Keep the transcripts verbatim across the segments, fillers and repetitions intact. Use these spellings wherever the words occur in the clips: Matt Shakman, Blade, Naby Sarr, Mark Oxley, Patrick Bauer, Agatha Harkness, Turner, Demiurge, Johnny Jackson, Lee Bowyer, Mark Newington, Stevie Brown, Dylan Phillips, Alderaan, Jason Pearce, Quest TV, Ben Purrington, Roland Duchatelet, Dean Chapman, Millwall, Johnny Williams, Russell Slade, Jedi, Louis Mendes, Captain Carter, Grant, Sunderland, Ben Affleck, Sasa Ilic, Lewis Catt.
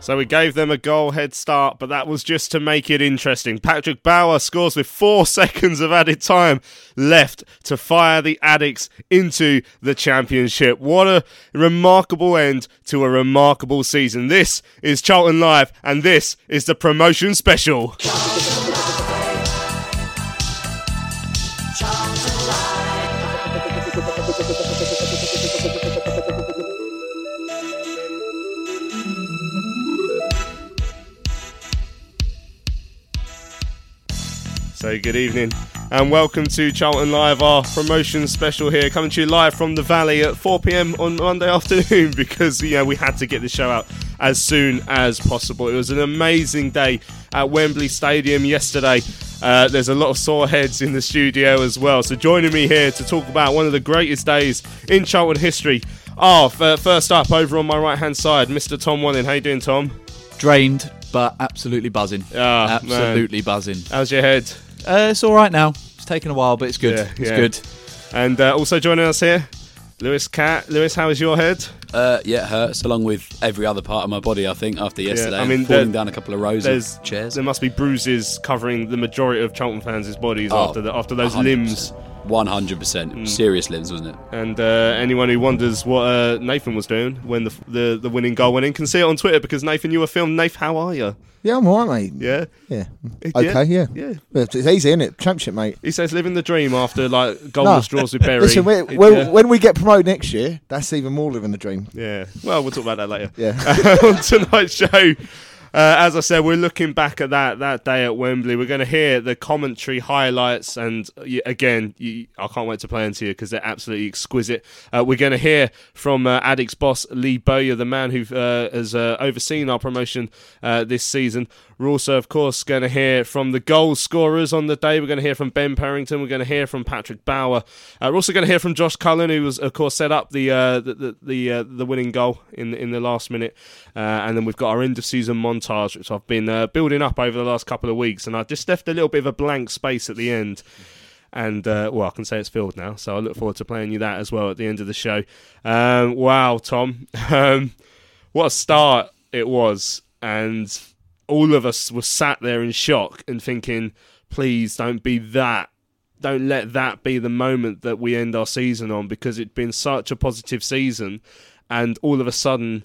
So we gave them a goal head start, but that was just to make it interesting. Patrick Bauer scores with four seconds of added time left to fire the Addicks into the Championship. What a remarkable end to a remarkable season. This is Charlton Live, and this is the Promotion Special. Charlton Live. Charlton Live. So good evening and welcome to Charlton Live, our promotion special here, coming to you live from the Valley at four p.m. on Monday afternoon because, you know, we had to get the show out as soon as possible. It was an amazing day at Wembley Stadium yesterday. Uh, there's a lot of sore heads in the studio as well. So joining me here to talk about one of the greatest days in Charlton history. Oh, first up, over on my right-hand side, Mister Tom Wollin. How you doing, Tom? Drained, but absolutely buzzing. Oh, absolutely man. buzzing. How's your head? Uh, it's all right now. It's taken a while, but it's good. Yeah, it's yeah. good. And uh, also joining us here, Lewis Catt. Lewis, how is your head? Uh, yeah, it hurts, along with every other part of my body, I think, after yesterday. Yeah, I mean, falling down a couple of rows of chairs. There must be bruises covering the majority of Charlton fans' bodies oh, after the, after those one hundred percent limbs. one hundred percent. Mm. Serious limbs, wasn't it? And uh, anyone who wonders what uh, Nathan was doing when the, the the winning goal went in can see it on Twitter, because Nathan, you were filmed. Nath, how are you? Yeah, I'm all right, mate. Yeah? Yeah. Okay, yeah. yeah. It's easy, isn't it? Championship, mate. He says living the dream after, like, goalless draws with Berry. Listen, we're, we're, yeah. when we get promoted next year, that's even more living the dream. Yeah. Well, we'll talk about that later. Yeah. On tonight's show, Uh, as I said, we're looking back at that that day at Wembley. We're going to hear the commentary highlights, and again, you, I can't wait to play into you because they're absolutely exquisite. Uh, we're going to hear from uh, Addicks boss Lee Bowyer, the man who uh, has uh, overseen our promotion uh, this season. We're also, of course, going to hear from the goal scorers on the day. We're going to hear from Ben Purrington. We're going to hear from Patrick Bauer. Uh, we're also going to hear from Josh Cullen, who was, of course, set up the uh, the the, the, uh, the winning goal in in the last minute. Uh, and then we've got our end of season montage. montage which I've been uh, building up over the last couple of weeks, and I just left a little bit of a blank space at the end. And, uh, well, I can say it's filled now, so I look forward to playing you that as well at the end of the show. Um, wow, Tom. Um, what a start it was. And all of us were sat there in shock and thinking, please don't be that. Don't let that be the moment that we end our season on, because it'd been such a positive season. And all of a sudden,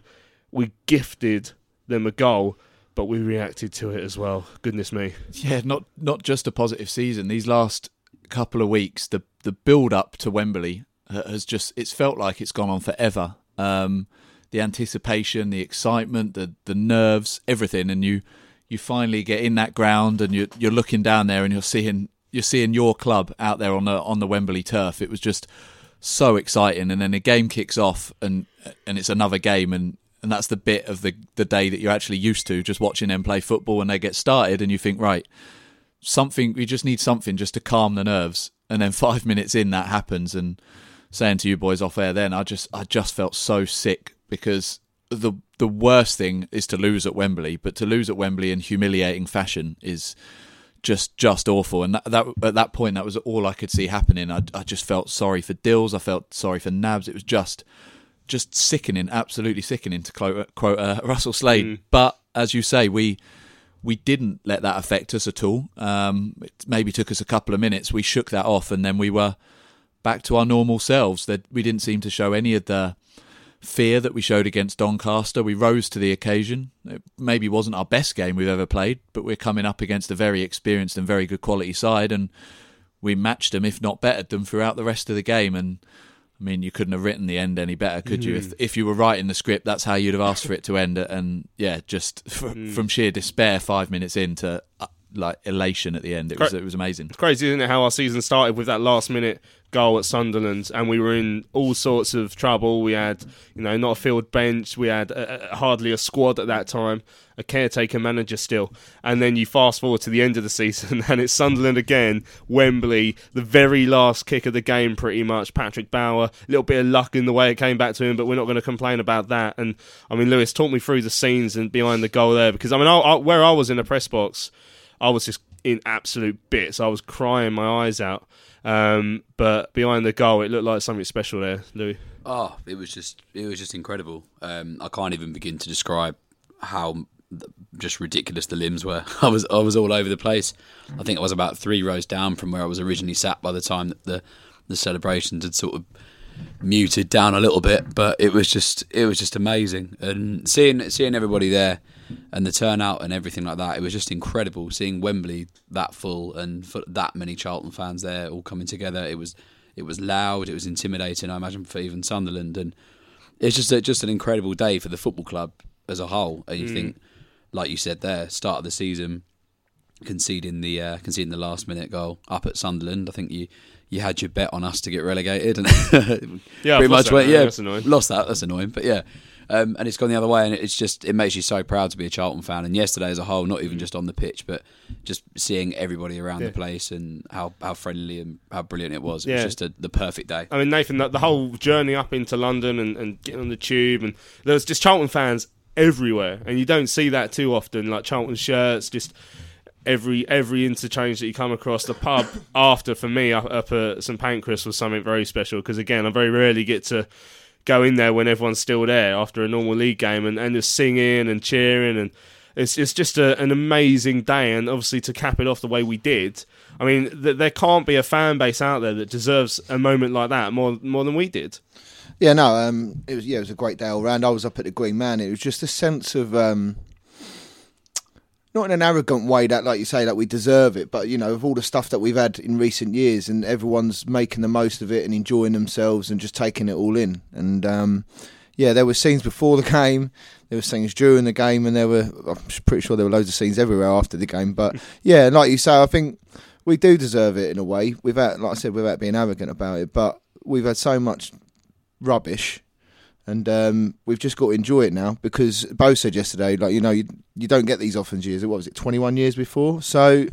we gifted them a goal. But we reacted to it as well. Goodness me. Yeah, not not just a positive season. These last couple of weeks, the the build up to Wembley has just, it's felt like it's gone on forever. Um, the anticipation, the excitement, the the nerves, everything, and you you finally get in that ground and you're you're looking down there and you're seeing you're seeing your club out there on the on the Wembley turf. It was just so exciting, and then the game kicks off and and it's another game, and and that's the bit of the the day that you're actually used to, just watching them play football, and they get started and you think, right, something, we just need something just to calm the nerves. And then five minutes in, that happens. And saying to you boys off air then, I just I just felt so sick, because the the worst thing is to lose at Wembley, but to lose at Wembley in humiliating fashion is just just awful. And that, that at that point, that was all I could see happening. I, I just felt sorry for Dills. I felt sorry for Nabs. It was just just sickening, absolutely sickening, to quote, quote uh, Russell Slade. Mm. But as you say, we... We didn't let that affect us at all. Um, it maybe took us a couple of minutes. We shook that off, and then we were back to our normal selves. That we didn't seem to show any of the fear that we showed against Doncaster. We rose to the occasion. It maybe wasn't our best game we've ever played, but we're coming up against a very experienced and very good quality side, and we matched them, if not bettered them, throughout the rest of the game. And I mean, you couldn't have written the end any better, could mm. you? If if you were writing the script, that's how you'd have asked for it to end. And yeah, just from, mm. from sheer despair, five minutes into uh, like elation at the end, it Cra- was it was amazing. It's crazy, isn't it? How our season started with that last minute goal at Sunderland, and we were in all sorts of trouble. We had, you know, not a field bench. We had a, a, hardly a squad at that time. A caretaker manager still. And then you fast forward to the end of the season and it's Sunderland again, Wembley, the very last kick of the game pretty much. Patrick Bauer, a little bit of luck in the way it came back to him, but we're not going to complain about that. And I mean, Lewis, talk me through the scenes and behind the goal there, because I mean, I, I, where I was in the press box, I was just in absolute bits. I was crying my eyes out. Um, but behind the goal, it looked like something special there, Lou. Oh, it was just, it was just incredible. Um, I can't even begin to describe how just ridiculous the limbs were. I was I was all over the place. I think I was about three rows down from where I was originally sat by the time that the the celebrations had sort of muted down a little bit. But it was just it was just amazing, and seeing seeing everybody there and the turnout and everything like that. It was just incredible seeing Wembley that full and for that many Charlton fans there all coming together. It was it was loud. It was intimidating. I imagine for even Sunderland, and it's just a, just an incredible day for the football club as a whole. And you mm. think, like you said there, start of the season, conceding the uh, conceding the last minute goal up at Sunderland. I think you, you had your bet on us to get relegated, and yeah, pretty much went, yeah, that's annoying. Lost that. That's annoying, but yeah, um, and it's gone the other way, and it's just it makes you so proud to be a Charlton fan. And yesterday as a whole, not even just on the pitch, but just seeing everybody around yeah. the place and how, how friendly and how brilliant it was. It yeah. was just a, the perfect day. I mean, Nathan, the, the whole journey up into London and, and getting on the tube, and there was just Charlton fans everywhere, and you don't see that too often, like Charlton shirts just every every interchange that you come across. The pub after, for me, up, up at St Pancras was something very special, because again, I very rarely get to go in there when everyone's still there after a normal league game, and, and just singing and cheering, and it's it's just a, an amazing day. And obviously to cap it off the way we did, I mean th- there can't be a fan base out there that deserves a moment like that more more than we did. Yeah, no, um, it was yeah, it was a great day all round. I was up at the Green Man. It was just a sense of, um, not in an arrogant way that, like you say, that we deserve it, but, you know, of all the stuff that we've had in recent years, and everyone's making the most of it and enjoying themselves and just taking it all in. And, um, yeah, there were scenes before the game, there were scenes during the game, and there were, I'm pretty sure there were loads of scenes everywhere after the game. But, yeah, like you say, I think we do deserve it in a way, without, like I said, without being arrogant about it, but we've had so much rubbish, and um, we've just got to enjoy it now, because Bo said yesterday, like, you know, you, you don't get these often years. What was it, twenty-one years before? So,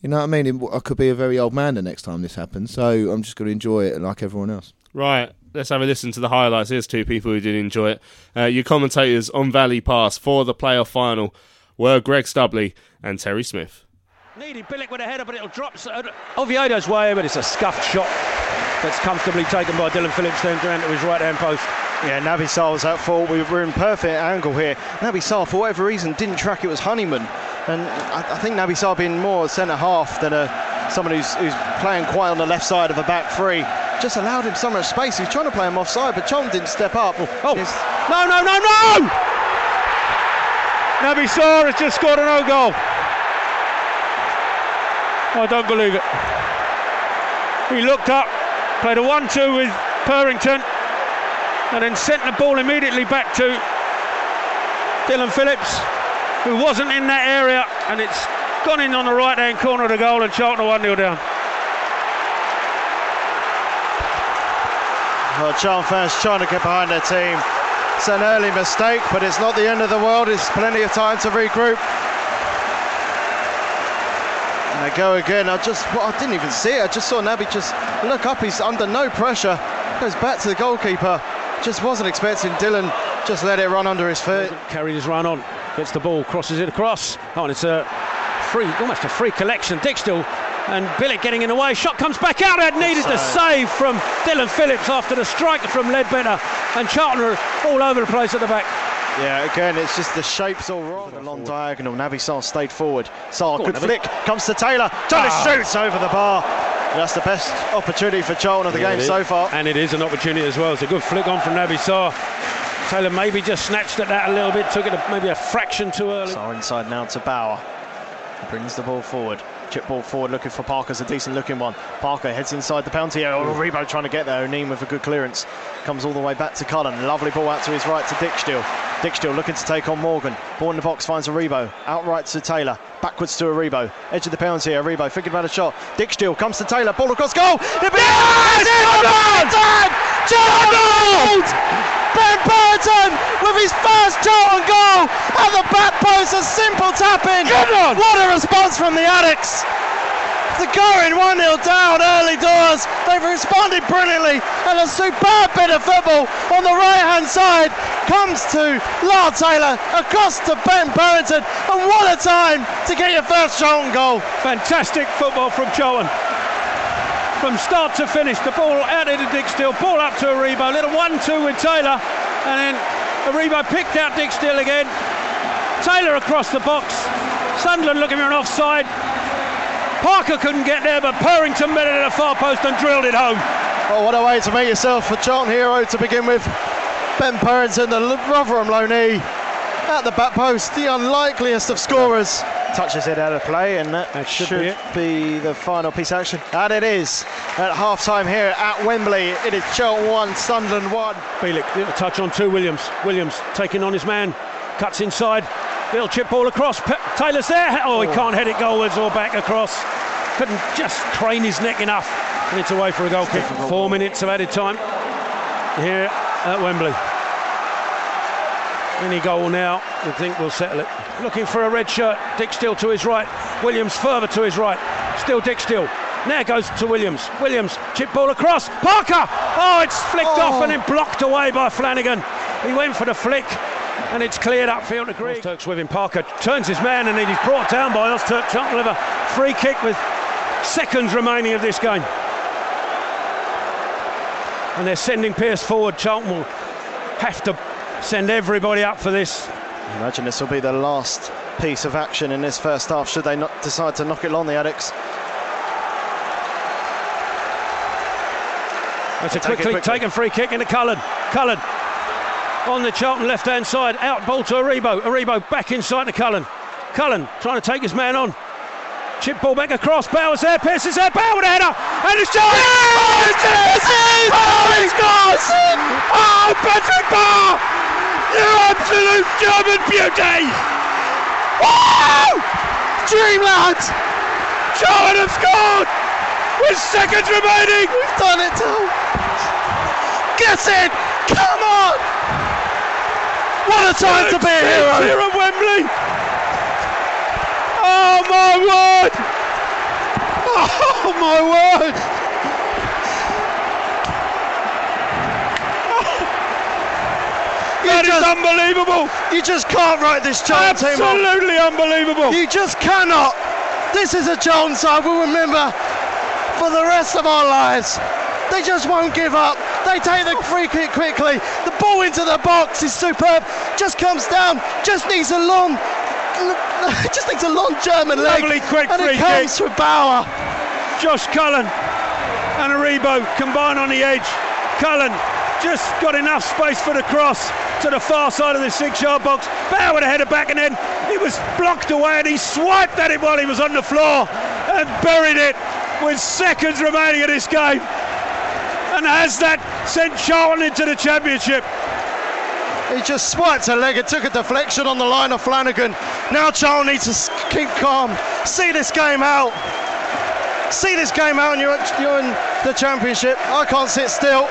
you know what I mean? It, I could be a very old man the next time this happens, so I'm just going to enjoy it like everyone else. Right, let's have a listen to the highlights. Here's two people who did enjoy it. Uh, your commentators on Valley Pass for the playoff final. were Greg Stubley and Terry Smith. Needy Bielik with a header, but it'll drop Oviedo's way, but it's a scuffed shot that's comfortably taken by Dylan Phillips, then down to his right-hand post. Yeah, Naby Sarr was at fault. We were in perfect angle here. Naby Sarr, for whatever reason, didn't track. It was Honeyman. And I, I think Naby Sarr being more centre-half than a, someone who's, who's playing quite on the left side of a back three just allowed him so much space. He was trying to play him offside, but Chom didn't step up. Oh, oh. No, no, no, no! Naby Sarr has just scored an own goal. I don't believe it. He looked up, played a one two with Purrington, and then sent the ball immediately back to Dylan Phillips, who wasn't in that area, and it's gone in on the right-hand corner of the goal, and Charlton are one nil down. Well, Charlton fans trying to get behind their team. It's an early mistake, but it's not the end of the world. It's plenty of time to regroup. And they go again. I just, well, I didn't even see it. I just saw Naby just look up. He's under no pressure. Goes back to the goalkeeper. Just wasn't expecting Dylan, just let it run under his foot. Carried his run on, gets the ball, crosses it across. Oh, and it's a free, almost a free collection. Dickstall and Bielik getting in the way. Shot comes back out. It needed the save from Dylan Phillips after the strike from Ledbetter. And Charlton are all over the place at the back. Yeah, again, it's just the shape's all wrong. A long diagonal. Naby Sarr stayed forward. Sarr, good flick. Comes to Taylor. Taylor ah. shoots over the bar. That's the best opportunity for Charlton of the yeah, game so far. And it is an opportunity as well. It's a good flick on from Naby Sarr. Taylor maybe just snatched at that a little bit, took it a, maybe a fraction too early. Sarr inside now to Bauer. Brings the ball forward. Chip ball forward looking for Parker's a decent looking one. Parker heads inside the penalty area. Oh, Aribo trying to get there. O'Neill with a good clearance. Comes all the way back to Cullen. Lovely ball out to his right to Dicksteel. Dicksteel looking to take on Morgan. Ball in the box finds Aribo. Out right to Taylor. Backwards to Aribo. Edge of the penalty area. Aribo thinking about a shot. Dicksteel comes to Taylor. Ball across goal. It'll be yes! It's Charlton! Ben Purrington with his first Charlton goal at the back post. A simple tap in. What a response from the Addicts. The going one nil down early doors. They've responded brilliantly, and a superb bit of football on the right hand side comes to Lyle Taylor across to Ben Purrington, and what a time to get your first Charlton goal. Fantastic football from Charlton from start to finish. The ball out into Dicksteel, ball up to Aribo, little one two with Taylor, and then Aribo picked out Dicksteel again. Taylor across the box. Sunderland looking for an offside. Parker couldn't get there, but Purrington met it at the far post and drilled it home. Oh, what a way to make yourself a Charlton hero to begin with. Ben Purrington, the Rotherham loanee, at the back post, the unlikeliest of scorers. Touches it out of play, and that, that should, should be, be the final piece of action. And it is at half time here at Wembley. It is Charlton one, Sunderland one. Bielik, little touch on two Williams. Williams taking on his man, cuts inside. Little chip ball across, Pe- Taylor's there, oh he can't head it goalwards or back across. Couldn't just crane his neck enough, and it's away for a goal kick. Four minutes of added time here at Wembley. Any goal now, I think we'll settle it. Looking for a red shirt, Dicksteel to his right, Williams further to his right, still Dicksteel. There goes to Williams, Williams, chip ball across, Parker! Oh, it's flicked oh. off and then blocked away by Flanagan. He went for the flick. And it's cleared upfield. Ozturk's with him. Parker turns his man, and he's brought down by Ozturk. Charlton will have a free kick with seconds remaining of this game. And they're sending Pearce forward. Charlton will have to send everybody up for this. I imagine this will be the last piece of action in this first half, should they not decide to knock it long, the Addicts. That's a quickly, quickly taken free kick into Cullen. Cullen. On the Charlton left-hand side, out ball to Aribo. Aribo back inside to Cullen. Cullen trying to take his man on. Chip ball back across. Bauer's there. Pearce is there. Bauer with a header. And it's Charlton. Yes! It is! It is! Oh, he scores! Oh, Patrick Bauer! You absolute German beauty! Woo! Dreamland! Charlton have scored! With seconds remaining! We've done it, Tom! Get it! Come on! What a time to be a hero here at Wembley! Oh my word! Oh my word! Oh. That is just unbelievable. You just can't write this chance. Absolutely unbelievable. You just cannot. This is a chance I will remember for the rest of our lives. They just won't give up. They take the free kick quickly. The ball into the box is superb. Just comes down. Just needs a long, just needs a long German leg. Lovely quick free kick. And it comes from Bauer. Josh Cullen and Aribo combine on the edge. Cullen just got enough space for the cross to the far side of the six-yard box. Bauer with a header back and then it was blocked away and he swiped at it while he was on the floor and buried it with seconds remaining of this game. And has that sent Charlton into the championship? He just swiped a leg, it took a deflection on the line of Flanagan. Now Charlton needs to keep calm, see this game out. See this game out and you're, you're in the championship. I can't sit still.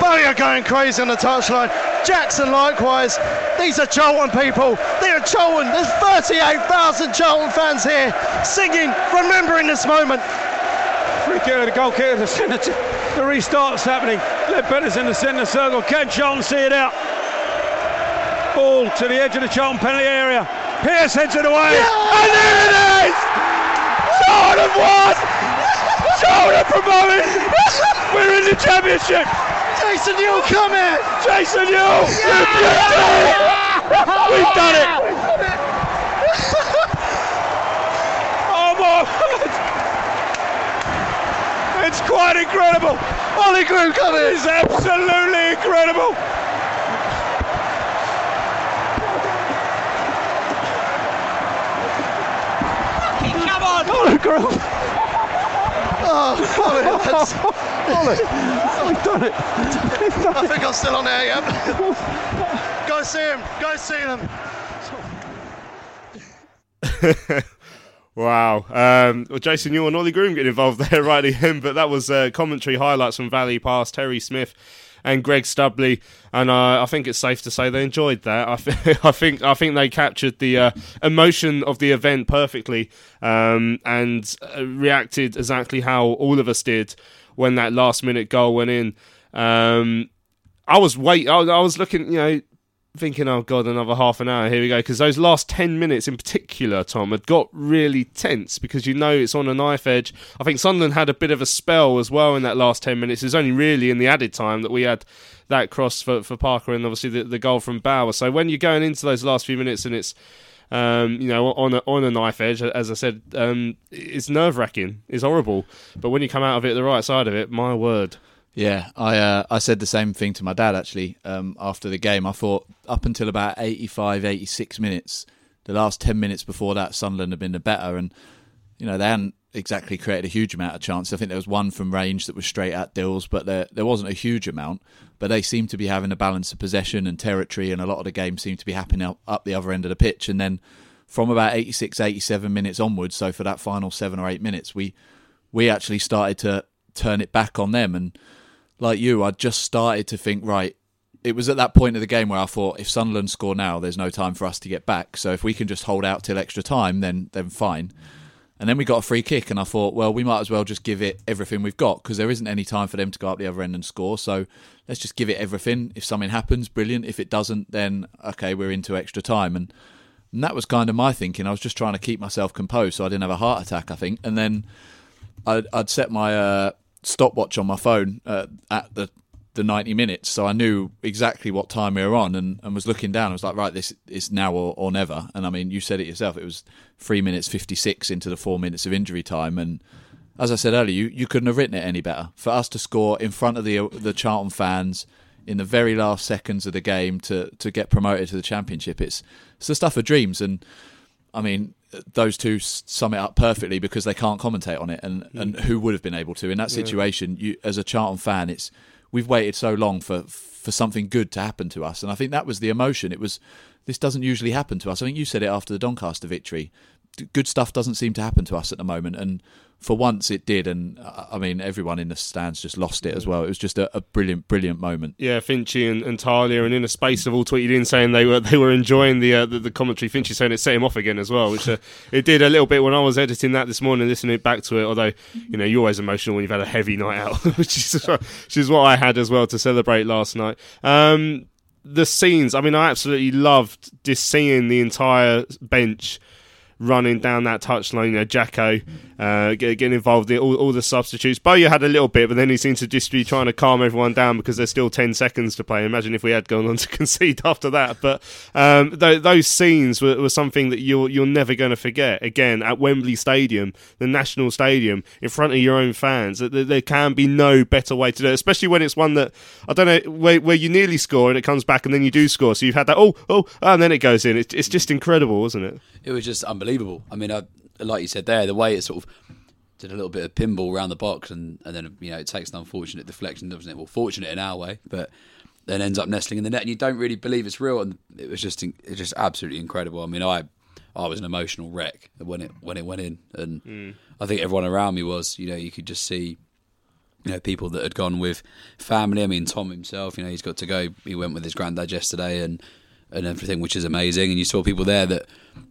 Bowyer going crazy on the touchline. Jackson likewise. These are Charlton people. They are Charlton. There's thirty-eight thousand Charlton fans here singing, remembering this moment. Free kick of the goal kick of the centre. The restart's happening. Ledbetter's in the centre circle. Can Charlton see it out? Ball to the edge of the Charlton penalty area. Pearce heads it away. Yeah! And there it is! Charlton won! Charlton promoted! We're in the championship! Jason, you'll come in! Jason, you! Yeah! We've done it! Oh my God! It's quite incredible! Ollie Grew coming! It is absolutely incredible! Fucking come on! Ollie Grew! Oh, come on! I've done it. I've done I think it. I'm still on there, yeah. Go see him. Go see them. Wow. Um, well, Jason Newell and Ollie Groom getting involved there right at the end, but that was uh, commentary highlights from Valley Pass, Terry Smith and Greg Stubley, and uh, I think it's safe to say they enjoyed that. I, th- I think I think they captured the uh, emotion of the event perfectly um, and uh, reacted exactly how all of us did when that last minute goal went in. Um, I was wait. I, I was looking, you know, thinking, oh God, another half an hour, here we go, because those last ten minutes in particular, Tom, had got really tense because you know it's on a knife edge. I think Sunderland had a bit of a spell as well in that last ten minutes. It was only really in the added time that we had that cross for, for Parker and obviously the, the goal from Bauer. So when you're going into those last few minutes and it's Um, you know, on a, on a knife edge, as I said, um, it's nerve-wracking, it's horrible, but when you come out of it, the right side of it, my word. Yeah, I uh, I said the same thing to my dad, actually, um, after the game. I thought up until about eighty-five, eighty-six minutes, the last ten minutes before that, Sunderland had been the better, and, you know, they hadn't exactly created a huge amount of chances. I think there was one from range that was straight at Dills, but there, there wasn't a huge amount, but they seemed to be having a balance of possession and territory, and a lot of the game seemed to be happening up, up the other end of the pitch. And then from about eighty-six, eighty-seven minutes onwards, so for that final seven or eight minutes, we we actually started to turn it back on them. And like you, I just started to think, right, it was at that point of the game where I thought, if Sunderland score now, there's no time for us to get back, so if we can just hold out till extra time, then then fine. And then we got a free kick and I thought, well, we might as well just give it everything we've got because there isn't any time for them to go up the other end and score. So let's just give it everything. If something happens, brilliant. If it doesn't, then, OK, we're into extra time. And, and that was kind of my thinking. I was just trying to keep myself composed so I didn't have a heart attack, I think. And then I'd, I'd set my uh, stopwatch on my phone uh, at the, the ninety minutes. So I knew exactly what time we were on and, and was looking down. I was like, right, this is now or, or never. And I mean, you said it yourself. It was three minutes fifty-six into the four minutes of injury time. And as I said earlier, you, you couldn't have written it any better. For us to score in front of the the Charlton fans in the very last seconds of the game to, to get promoted to the championship, it's, it's the stuff of dreams. And I mean, those two sum it up perfectly because they can't commentate on it. And, mm. and who would have been able to? In that situation, yeah. you as a Charlton fan, it's we've waited so long for, for something good to happen to us. And I think that was the emotion. It was, this doesn't usually happen to us. I think you said it after the Doncaster victory. Good stuff doesn't seem to happen to us at the moment. And for once it did. And I mean, everyone in the stands just lost it as well. It was just a, a brilliant, brilliant moment. Yeah, Finchie and, and Talia, and in a space of all tweeted in saying they were they were enjoying the, uh, the the commentary. Finchie saying it set him off again as well, which uh, it did a little bit when I was editing that this morning, listening back to it. Although, you know, you're always emotional when you've had a heavy night out, which is, which is what I had as well to celebrate last night. Um, the scenes, I mean, I absolutely loved just seeing the entire bench running down that touchline. You know, Jacko uh, getting involved in all, all the substitutes. Bowyer had a little bit, but then he seemed to just be trying to calm everyone down because there's still ten seconds to play. Imagine if we had gone on to concede after that. But um, th- those scenes were, were something that you're, you're never going to forget. Again, at Wembley Stadium, the National Stadium, in front of your own fans, there, there can be no better way to do it, especially when it's one that, I don't know, where, where you nearly score and it comes back and then you do score. So you've had that, oh, oh, and then it goes in. It's, it's just incredible, wasn't it? It was just unbelievable. Unbelievable. I mean, I, like you said there, the way it sort of did a little bit of pinball around the box, and, and then, you know, it takes an unfortunate deflection, doesn't it? Well, fortunate in our way, but then ends up nestling in the net, and you don't really believe it's real. And it was just, it's just absolutely incredible. I mean, I, I was an emotional wreck when it when it went in, and mm. I think everyone around me was. You know, you could just see, you know, people that had gone with family. I mean, Tom himself, you know, he's got to go. He went with his granddad yesterday, and. and everything, which is amazing. And you saw people there that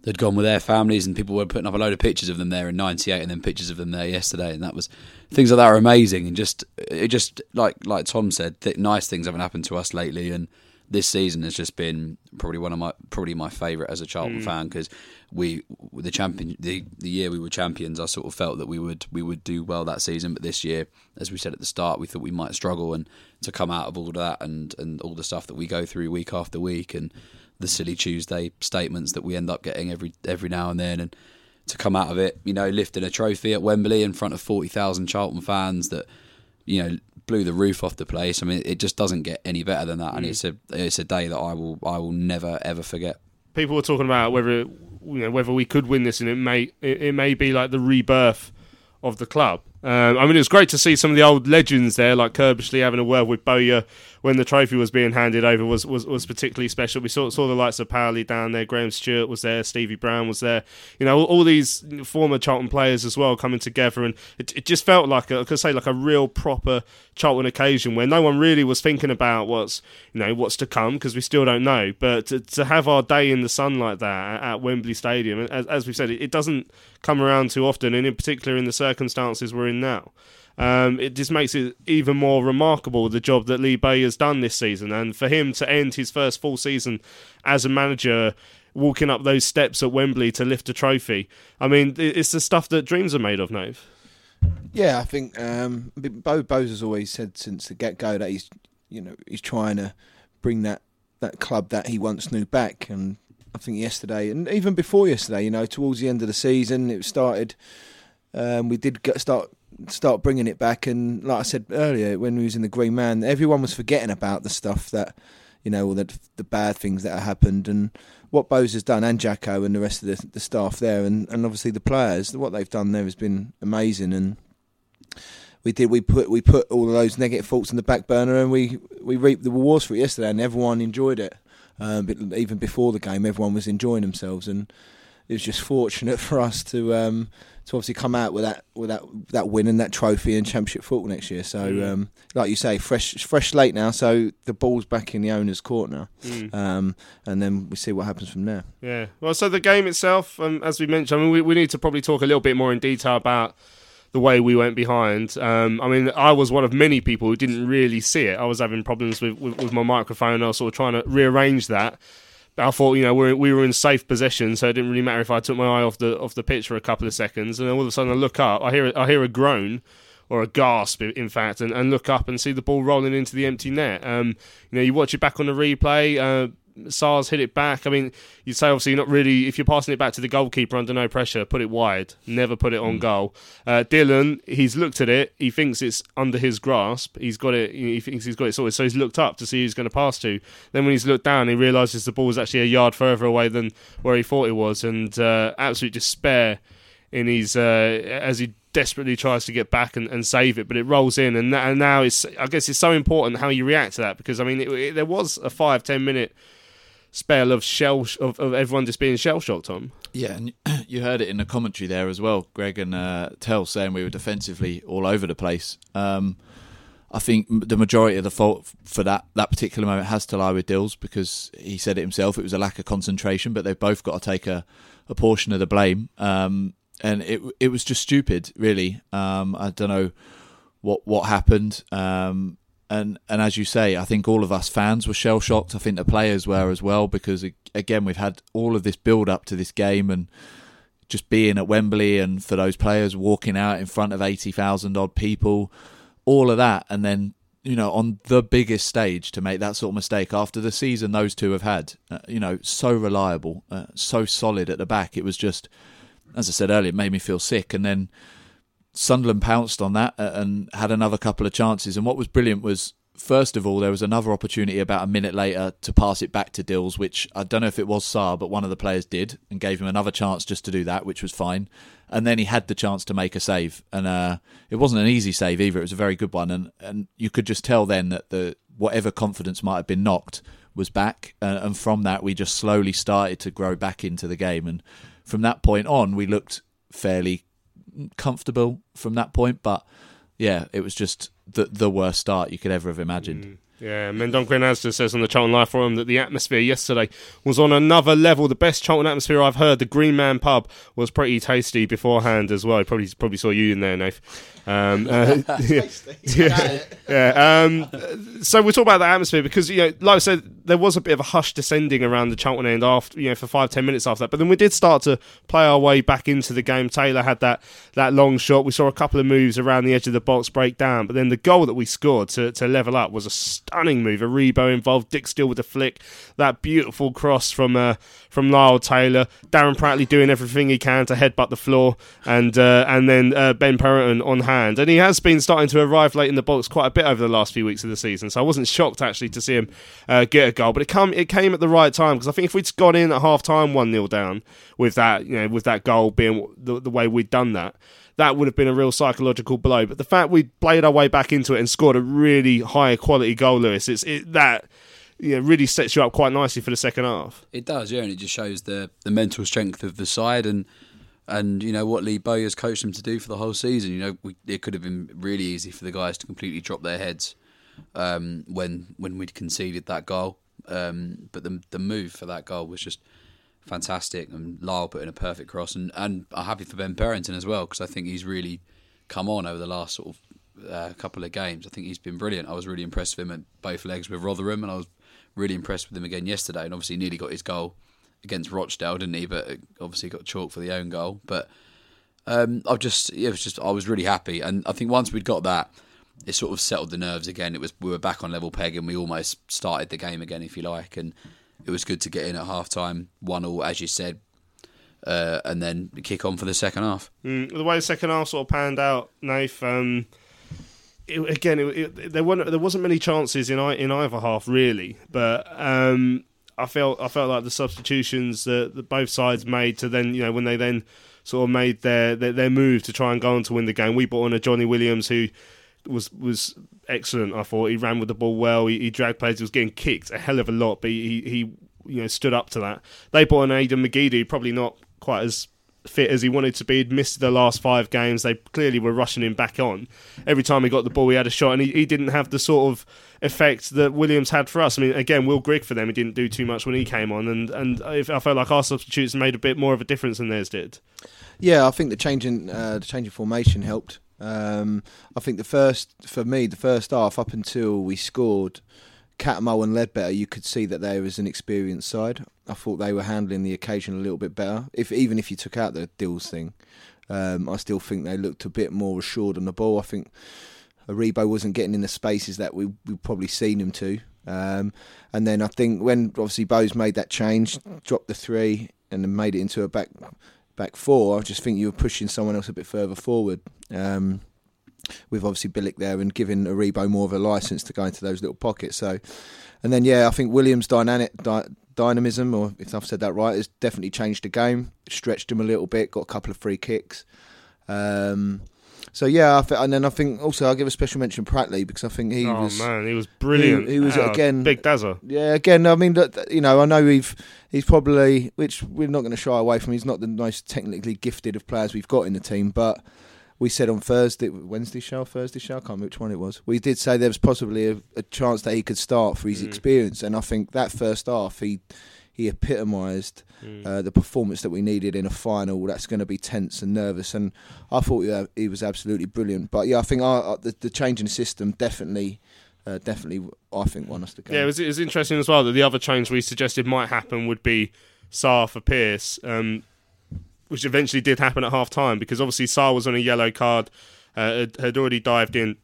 had gone with their families, and people were putting up a load of pictures of them there in ninety-eight and then pictures of them there yesterday. And that was, things like that are amazing. And just, it just, like like Tom said, th- nice things haven't happened to us lately. And this season has just been probably one of my, probably my favourite as a Charlton mm. fan, because we, the champion, the, the year we were champions, I sort of felt that we would, we would do well that season. But this year, as we said at the start, we thought we might struggle, and to come out of all of that and, and all the stuff that we go through week after week, and the silly Tuesday statements that we end up getting every, every now and then, and to come out of it, you know, lifting a trophy at Wembley in front of forty thousand Charlton fans that, you know, blew the roof off the place. I mean, it just doesn't get any better than that, and mm. it's a it's a day that I will I will never ever forget. People were talking about whether you know whether we could win this, and it may it, it may be like the rebirth of the club. Um, I mean, it was great to see some of the old legends there, like Kerbishley having a word with Bowyer when the trophy was being handed over was, was, was particularly special. We saw saw the likes of Powley down there, Graham Stewart was there, Stevie Brown was there. You know, all, all these former Charlton players as well coming together, and it, it just felt like a, I could say like a real proper Charlton occasion where no one really was thinking about what's you know what's to come, because we still don't know. But to, to have our day in the sun like that at Wembley Stadium, as, as we've said, it, it doesn't come around too often, and in particular in the circumstances we're in now. Um, it just makes it even more remarkable, the job that Lee Bowyer's done this season, and for him to end his first full season as a manager walking up those steps at Wembley to lift a trophy. I mean, it's the stuff that dreams are made of, Nave. Yeah, I think um, Bo Bows has always said since the get-go that he's, you know, he's trying to bring that, that club that he once knew back, and I think yesterday, and even before yesterday, you know, towards the end of the season, it started. Um, we did get, start start bringing it back, and like I said earlier, when we was in the Green Man, everyone was forgetting about the stuff that, you know, all the the bad things that happened, and what Bose has done, and Jacko, and the rest of the, the staff there, and, and obviously the players, what they've done there has been amazing, and we did we put we put all of those negative thoughts in the back burner, and we we reaped the rewards for it yesterday, and everyone enjoyed it. Um, but even before the game, everyone was enjoying themselves, and it was just fortunate for us to um, to obviously come out with that with that that win and that trophy and championship football next year. So, mm. um, like you say, fresh fresh late now. So the ball's back in the owner's court now, mm. um, and then we see what happens from there. Yeah. Well, so the game itself, um, as we mentioned, I mean, we, we need to probably talk a little bit more in detail about the way we went behind. Um, I mean, I was one of many people who didn't really see it. I was having problems with, with, with my microphone. I was sort of trying to rearrange that. I thought, you know, we we were in safe possession, so it didn't really matter if I took my eye off the off the pitch for a couple of seconds. And then all of a sudden, I look up, I hear I hear a groan, or a gasp, in fact, and, and look up and see the ball rolling into the empty net. Um, you know, you watch it back on the replay. Uh, Sarr's hit it back. I mean, you'd say obviously not really, if you're passing it back to the goalkeeper under no pressure, put it wide, never put it on mm. goal. Uh, Dylan, he's looked at it, he thinks it's under his grasp, he's got it, he thinks he's got it sorted, so he's looked up to see who's going to pass to. Then when he's looked down, he realises the ball was actually a yard further away than where he thought it was, and uh, absolute despair in his uh, as he desperately tries to get back and, and save it, but it rolls in, and, that, and now it's, I guess it's so important how you react to that, because I mean, it, it, there was a five, ten minute spell of shell of, of everyone just being shell shocked, Tom. Yeah, and you heard it in the commentary there as well, Greg and uh, Tell saying we were defensively all over the place. Um, I think the majority of the fault for that that particular moment has to lie with Dills, because he said it himself. It was a lack of concentration, but they've both got to take a, a portion of the blame. Um, and it it was just stupid, really. Um, I don't know what what happened. Um, And and as you say, I think all of us fans were shell-shocked. I think the players were as well, because, again, we've had all of this build-up to this game, and just being at Wembley, and for those players walking out in front of eighty thousand odd people, all of that. And then, you know, on the biggest stage to make that sort of mistake after the season those two have had, uh, you know, so reliable, uh, so solid at the back. It was just, as I said earlier, it made me feel sick. And then Sunderland pounced on that and had another couple of chances. And what was brilliant was, first of all, there was another opportunity about a minute later to pass it back to Dills, which I don't know if it was Sarr, but one of the players did and gave him another chance just to do that, which was fine. And then he had the chance to make a save. And uh, it wasn't an easy save either. It was a very good one. And, and you could just tell then that the whatever confidence might have been knocked was back. Uh, and from that, we just slowly started to grow back into the game. And from that point on, we looked fairly comfortable from that point, but yeah, it was just the the worst start you could ever have imagined. Mm. Yeah, Mendon Grenazda says on the Charlton Live forum that the atmosphere yesterday was on another level. The best Charlton atmosphere I've heard. The Green Man pub was pretty tasty beforehand as well. Probably probably saw you in there, Nath. Um, uh, yeah, yeah. yeah. Um, so we talk about the atmosphere because, you know, like I said, there was a bit of a hush descending around the Charlton end after, you know, for five ten minutes after that. But then we did start to play our way back into the game. Taylor had that that long shot. We saw a couple of moves around the edge of the box break down. But then the goal that we scored to to level up was a stunning move. Aribo involved. Dick Steele with the flick. That beautiful cross from uh, from Lyle Taylor. Darren Pratley doing everything he can to headbutt the floor, and uh, and then uh, Ben Purrington on hand. And he has been starting to arrive late in the box quite a bit over the last few weeks of the season. So I wasn't shocked actually to see him uh, get a goal, but it come it came at the right time, because I think if we'd gone in at half time one nil down with that, you know, with that goal being the, the way we'd done that, that would have been a real psychological blow. But the fact we played our way back into it and scored a really high quality goal, Lewis, it's it, that you know, really sets you up quite nicely for the second half. It does, yeah, and it just shows the the mental strength of the side and and you know what Lee Bowyer's coached them to do for the whole season. You know, we, it could have been really easy for the guys to completely drop their heads um, when when we'd conceded that goal. Um, but the the move for that goal was just fantastic, and Lyle put in a perfect cross, and, and I'm happy for Ben Purrington as well, because I think he's really come on over the last sort of uh, couple of games. I think he's been brilliant. I was really impressed with him at both legs with Rotherham, and I was really impressed with him again yesterday, and obviously nearly got his goal against Rochdale, didn't he? But obviously got chalked for the own goal. But um, I just, it was just, I was really happy, and I think once we'd got that, it sort of settled the nerves again. It was we were back on level peg, and we almost started the game again, if you like. And it was good to get in at half time, one all, as you said, uh, and then kick on for the second half. Mm, the way the second half sort of panned out, Nath. Um, it, again, it, it, there weren't there wasn't many chances in in either half really, but. Um, I felt I felt like the substitutions that, that both sides made to then, you know, when they then sort of made their, their, their move to try and go on to win the game. We brought on a Johnny Williams who was was excellent, I thought. He ran with the ball well, he, he dragged players, he was getting kicked a hell of a lot, but he, he you know, stood up to that. They brought on Aidan McGeady, probably not quite as fit as he wanted to be. He'd missed the last five games. They clearly were rushing him back on. Every time he got the ball, he had a shot, and he, he didn't have the sort of effect that Williams had for us. I mean, again, Will Grigg for them, he didn't do too much when he came on, and, and I felt like our substitutes made a bit more of a difference than theirs did. Yeah, I think the change in, uh, the change in formation helped. Um, I think the first, for me, the first half up until we scored, Catmull and Ledbetter, you could see that they was an experienced side. I thought they were handling the occasion a little bit better. If even if you took out the Dills thing, um, I still think they looked a bit more assured on the ball. I think Aribo wasn't getting in the spaces that we we probably seen him to. Um, and then I think when obviously Bowes made that change, dropped the three, and then made it into a back back four. I just think you were pushing someone else a bit further forward. Um, with obviously Bielik there and giving Aribo more of a licence to go into those little pockets. So, and then, yeah, I think Williams' dynamic, dy, dynamism, or if I've said that right, has definitely changed the game, stretched him a little bit, got a couple of free kicks. Um, so, yeah, I th- and then I think also I'll give a special mention to Pratley, because I think he oh, was... Oh, man, he was brilliant. He, he was, oh, again... Big dazzler. Yeah, again, I mean, you know, I know he's he's probably, which we're not going to shy away from, he's not the most technically gifted of players we've got in the team, but... We said on Thursday, Wednesday show, Thursday show, I can't remember which one it was. We did say there was possibly a, a chance that he could start for his mm. experience. And I think that first half, he he epitomised mm. uh, the performance that we needed in a final that's going to be tense and nervous. And I thought yeah, he was absolutely brilliant. But yeah, I think our, the, the change in the system definitely uh, definitely, I think, won us the game. Yeah, it was, it was interesting as well that the other change we suggested might happen would be Sarr for Pearce, um, which eventually did happen at half-time, because obviously Sarr was on a yellow card, uh, had already dived in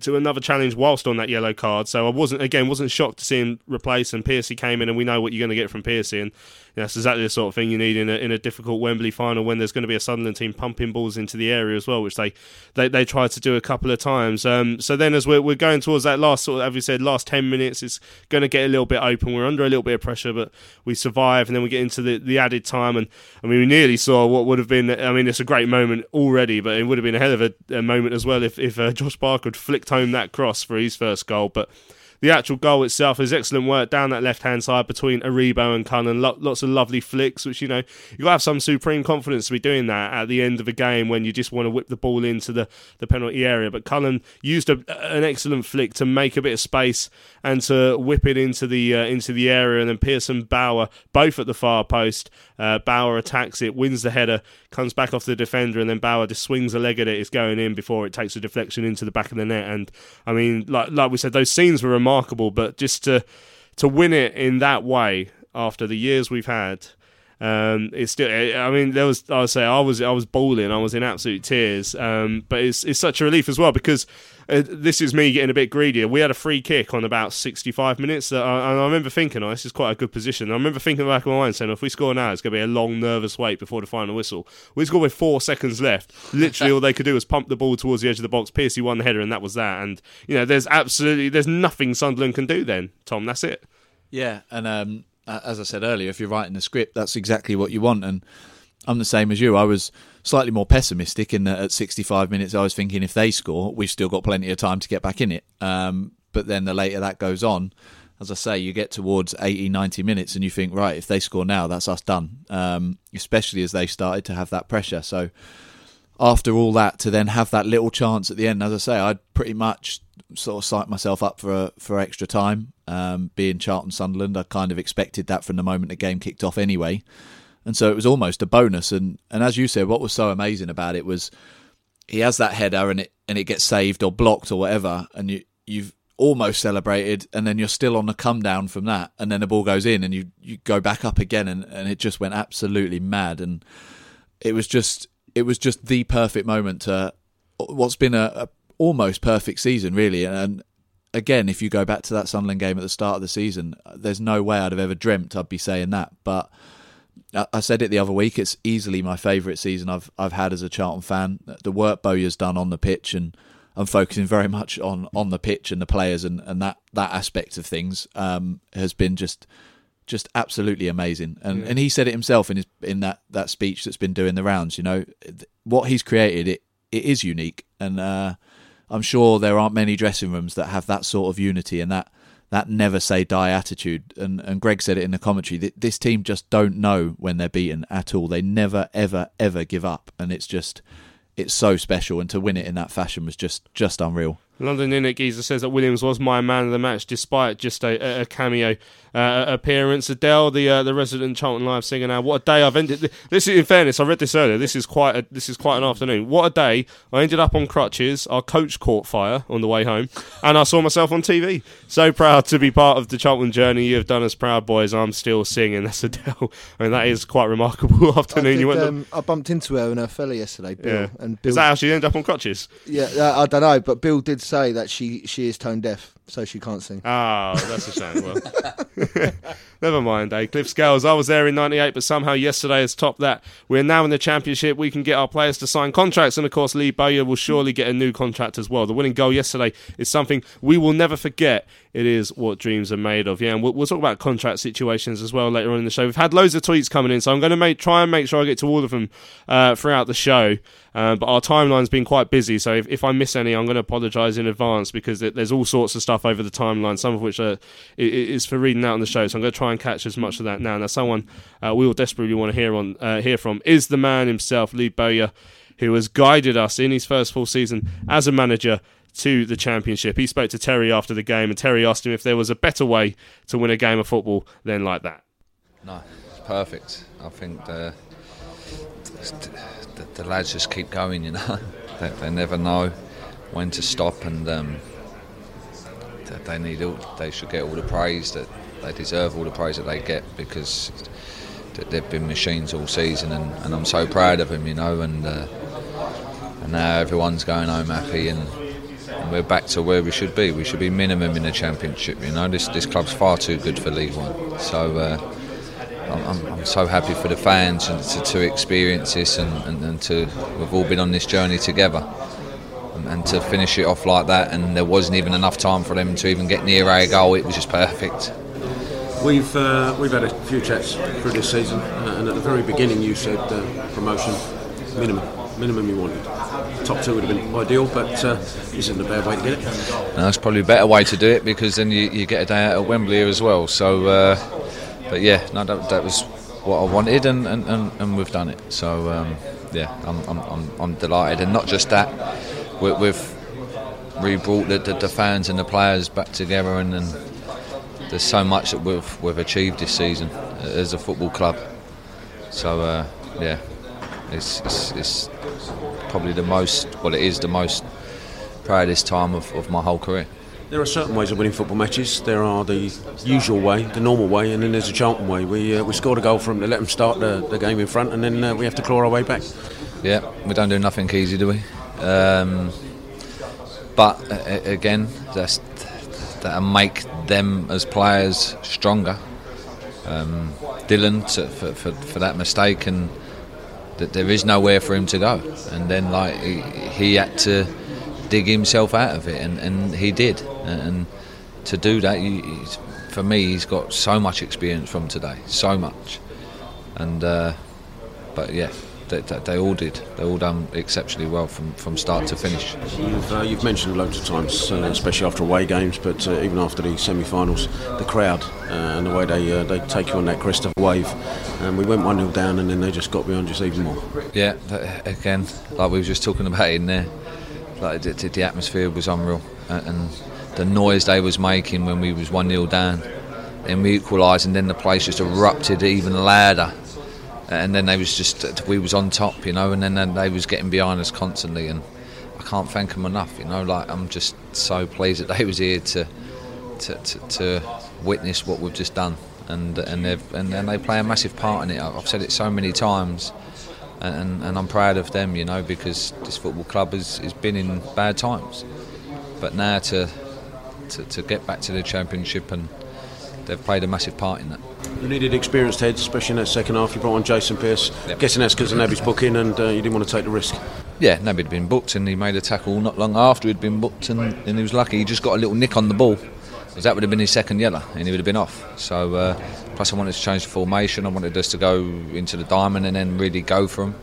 to another challenge whilst on that yellow card, so I wasn't again wasn't shocked to see him replace, and Pearcey came in, and we know what you're going to get from Pearcey, and you know, that's exactly the sort of thing you need in a, in a difficult Wembley final when there's going to be a Sunderland team pumping balls into the area as well, which they they, they tried to do a couple of times. Um, so then as we're, we're going towards that last sort of, as we said, last ten minutes, it's going to get a little bit open. We're under a little bit of pressure, but we survive, and then we get into the, the added time, and I mean we nearly saw what would have been, I mean it's a great moment already, but it would have been a hell of a, a moment as well if if uh, Josh Barker had flicked home that cross for his first goal. But the actual goal itself is excellent work down that left-hand side between Aribo and Cullen. Lo- lots of lovely flicks, which, you know, you've got to have some supreme confidence to be doing that at the end of a game when you just want to whip the ball into the, the penalty area. But Cullen used a, an excellent flick to make a bit of space and to whip it into the uh, into the area. And then Pearce and Bauer, both at the far post. Uh, Bauer attacks it, wins the header, comes back off the defender, and then Bauer just swings a leg at it. It's going in before it takes a deflection into the back of the net. And, I mean, like like we said, those scenes were remarkable, but just to to win it in that way after the years we've had, um, it's still, I mean, there was, I would say, I was I was bawling, I was in absolute tears, um, but it's it's such a relief as well, because uh, this is me getting a bit greedier. We had a free kick on about sixty-five minutes, uh, and I remember thinking, oh, this is quite a good position. I remember thinking back in my mind saying, if we score now, it's going to be a long, nervous wait before the final whistle. We scored with four seconds left. Literally all they could do was pump the ball towards the edge of the box. Pearcey won the header, and that was that. And, you know, there's absolutely, there's nothing Sunderland can do then, Tom. That's it. Yeah, and um, as I said earlier, if you're writing the script, that's exactly what you want. And I'm the same as you. I was slightly more pessimistic in that at sixty-five minutes, I was thinking if they score, we've still got plenty of time to get back in it. Um, but then the later that goes on, as I say, you get towards eighty, ninety minutes and you think, right, if they score now, that's us done, um, especially as they started to have that pressure. So after all that, to then have that little chance at the end, as I say, I'd pretty much sort of psyched myself up for a, for extra time. Um, being Charlton Sunderland, I kind of expected that from the moment the game kicked off anyway, and so it was almost a bonus. And, and as you said, what was so amazing about it was he has that header and it and it gets saved or blocked or whatever, and you you've almost celebrated, and then you're still on the come down from that, and then the ball goes in, and you, you go back up again, and, and it just went absolutely mad. And it was just it was just the perfect moment to what's been a, a almost perfect season, really. And, and again, if you go back to that Sunderland game at the start of the season, there's no way I'd have ever dreamt I'd be saying that. But I said it the other week, it's easily my favourite season I've I've had as a Charlton fan. The work Bowyer's done on the pitch, and I'm focusing very much on, on the pitch and the players and, and that, that aspect of things, um, has been just just absolutely amazing. And yeah. and he said it himself in his, in that, that speech that's been doing the rounds. You know, what he's created, it it is unique, and uh, I'm sure there aren't many dressing rooms that have that sort of unity and that, that never say die attitude. And, and Greg said it in the commentary, that this team just don't know when they're beaten at all. They never, ever, ever give up. And it's just, it's so special. And to win it in that fashion was just, just unreal. London Innick Geezer says that Williams was my man of the match despite just a, a cameo uh, appearance. Adele, the uh, the resident Charlton Live singer now, what a day I've ended... This is, in fairness, I read this earlier, this is quite a, this is quite an afternoon. What a day. I ended up on crutches, our coach caught fire on the way home, and I saw myself on T V. So proud to be part of the Charlton journey. You have done us proud, boys. I'm still singing. That's Adele. I mean, that is quite a remarkable afternoon. I, did, you went um, to... I bumped into her and her fella yesterday, Bill. Yeah. And Bill... Is that how she ended up on crutches? Yeah, uh, I don't know, but Bill did say that she, she is tone deaf, so she can't sing. Oh, that's a shame. Well, never mind, eh? Cliff Scales, I was there in ninety-eight, but somehow yesterday has topped that. We're now in the Championship. We can get our players to sign contracts, and of course, Lee Bowyer will surely get a new contract as well. The winning goal yesterday is something we will never forget. It is what dreams are made of. Yeah, and we'll, we'll talk about contract situations as well later on in the show. We've had loads of tweets coming in, so I'm going to make, try and make sure I get to all of them uh, throughout the show. Uh, but our timeline's been quite busy, so if, if I miss any, I'm going to apologise in advance, because there's all sorts of stuff over the timeline, some of which are, is for reading out on the show, so I'm going to try and catch as much of that now. Now, someone uh, we all desperately want to hear on uh, hear from is the man himself, Lee Bowyer, who has guided us in his first full season as a manager to the Championship. He spoke to Terry after the game, and Terry asked him if there was a better way to win a game of football than like that. No, it's perfect. I think the... The, the lads just keep going, you know. They, they never know when to stop, and um, that they need all, they should get all the praise that they deserve, all the praise that they get, because they've been machines all season, and, and I'm so proud of them, you know. And uh, and now everyone's going home happy, and, and we're back to where we should be. We should be minimum in the Championship, you know. This this club's far too good for League One, so. Uh, I'm, I'm so happy for the fans and to, to experience this, and, and, and to we've all been on this journey together, and, and to finish it off like that. And there wasn't even enough time for them to even get near a goal. It was just perfect. We've uh, we've had a few chats through this season, and at the very beginning you said uh, promotion minimum minimum you wanted. Top two would have been ideal, but uh, isn't a bad way to get it. No, it's probably a better way to do it, because then you, you get a day out at Wembley as well. So. Uh, But yeah, no, that, that was what I wanted, and, and, and, and we've done it. So um, yeah, I'm, I'm I'm I'm delighted, and not just that, we, we've re-brought the, the, the fans and the players back together, and, and there's so much that we've we've achieved this season as a football club. So uh, yeah, it's, it's it's probably the most, well, it is the most proudest time of, of my whole career. There are certain ways of winning football matches. There are the usual way, the normal way, and then there's the Charlton way. We uh, we scored a goal for them to let them start the, the game in front, and then uh, we have to claw our way back. Yeah, we don't do nothing easy, do we? Um, but uh, again, that's that'll make them as players stronger. Um, Dylan to, for, for for that mistake, and that there is nowhere for him to go, and then like he, he had to dig himself out of it, and, and he did. And to do that, he, for me, he's got so much experience from today, so much. And uh, but yeah, they, they all did. They all done exceptionally well from, from start to finish. You've, uh, you've mentioned loads of times, uh, especially after away games, but uh, even after the semi-finals, the crowd uh, and the way they uh, they take you on that crest of a wave. And we went one nil down, and then they just got behind us even more. Yeah, that, again, like we were just talking about in there. Like the, the atmosphere was unreal, and the noise they was making when we was one nil down, and we equalised, and then the place just erupted even louder, and then they was just we was on top, you know, and then they was getting behind us constantly, and I can't thank them enough, you know. Like, I'm just so pleased that they was here to to, to, to witness what we've just done, and and they've and, and they play a massive part in it. I've said it so many times. And, and I'm proud of them, you know, because this football club has, has been in bad times. But now to, to to get back to the Championship, and they've played a massive part in that. You needed experienced heads, especially in that second half. You brought on Jason Pearce. Yep. Guessing that's because of Naby's booking, and uh, you didn't want to take the risk. Yeah, Naby had been booked, and he made a tackle not long after he'd been booked, and, and he was lucky. He just got a little nick on the ball, because that would have been his second yellow, and he would have been off. So uh, plus I wanted to change the formation. I wanted us to go into the diamond and then really go for him,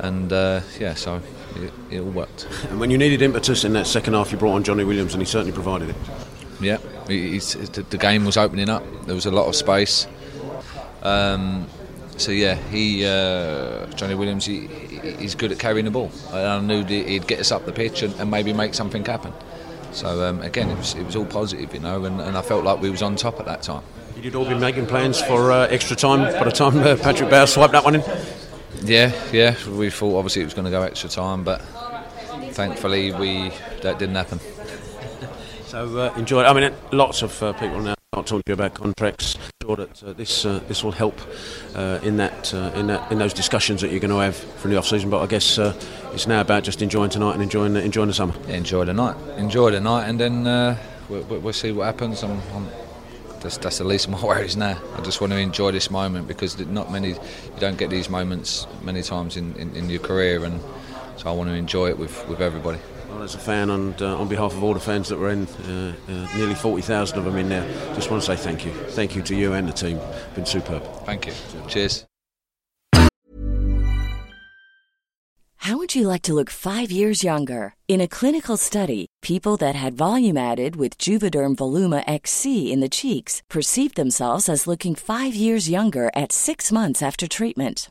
and uh, yeah so it, it all worked. And when you needed impetus in that second half, you brought on Johnny Williams, and he certainly provided it. Yeah, he, he's, the game was opening up, there was a lot of space, um, so yeah he uh, Johnny Williams, he, he's good at carrying the ball, and I knew he'd get us up the pitch and, and maybe make something happen. So um, again, it was, it was all positive, you know, and, and I felt like we was on top at that time. You'd all been making plans for uh, extra time by the time uh, Patrick Bauer swiped that one in? Yeah, yeah. We thought obviously it was going to go extra time, but thankfully we that didn't happen. So uh, enjoy it. I mean, lots of uh, people now are talking to you about contracts. I'm sure that uh, this uh, this will help uh, in that uh, in that in those discussions that you're going to have from the off season. But I guess uh, it's now about just enjoying tonight and enjoying the, enjoying the summer. Yeah, enjoy the night, enjoy the night, and then uh, we'll, we'll see what happens. I'm, I'm, that's, that's the least of my worries now. I just want to enjoy this moment, because not many you don't get these moments many times in, in, in your career, and so I want to enjoy it with, with everybody. Well, as a fan, and uh, on behalf of all the fans that were in, uh, uh, nearly forty thousand of them in there, just want to say thank you. Thank you to you and the team. It's been superb. Thank you. Cheers. How would you like to look five years younger? In a clinical study, people that had volume added with Juvederm Voluma X C in the cheeks perceived themselves as looking five years younger at six months after treatment.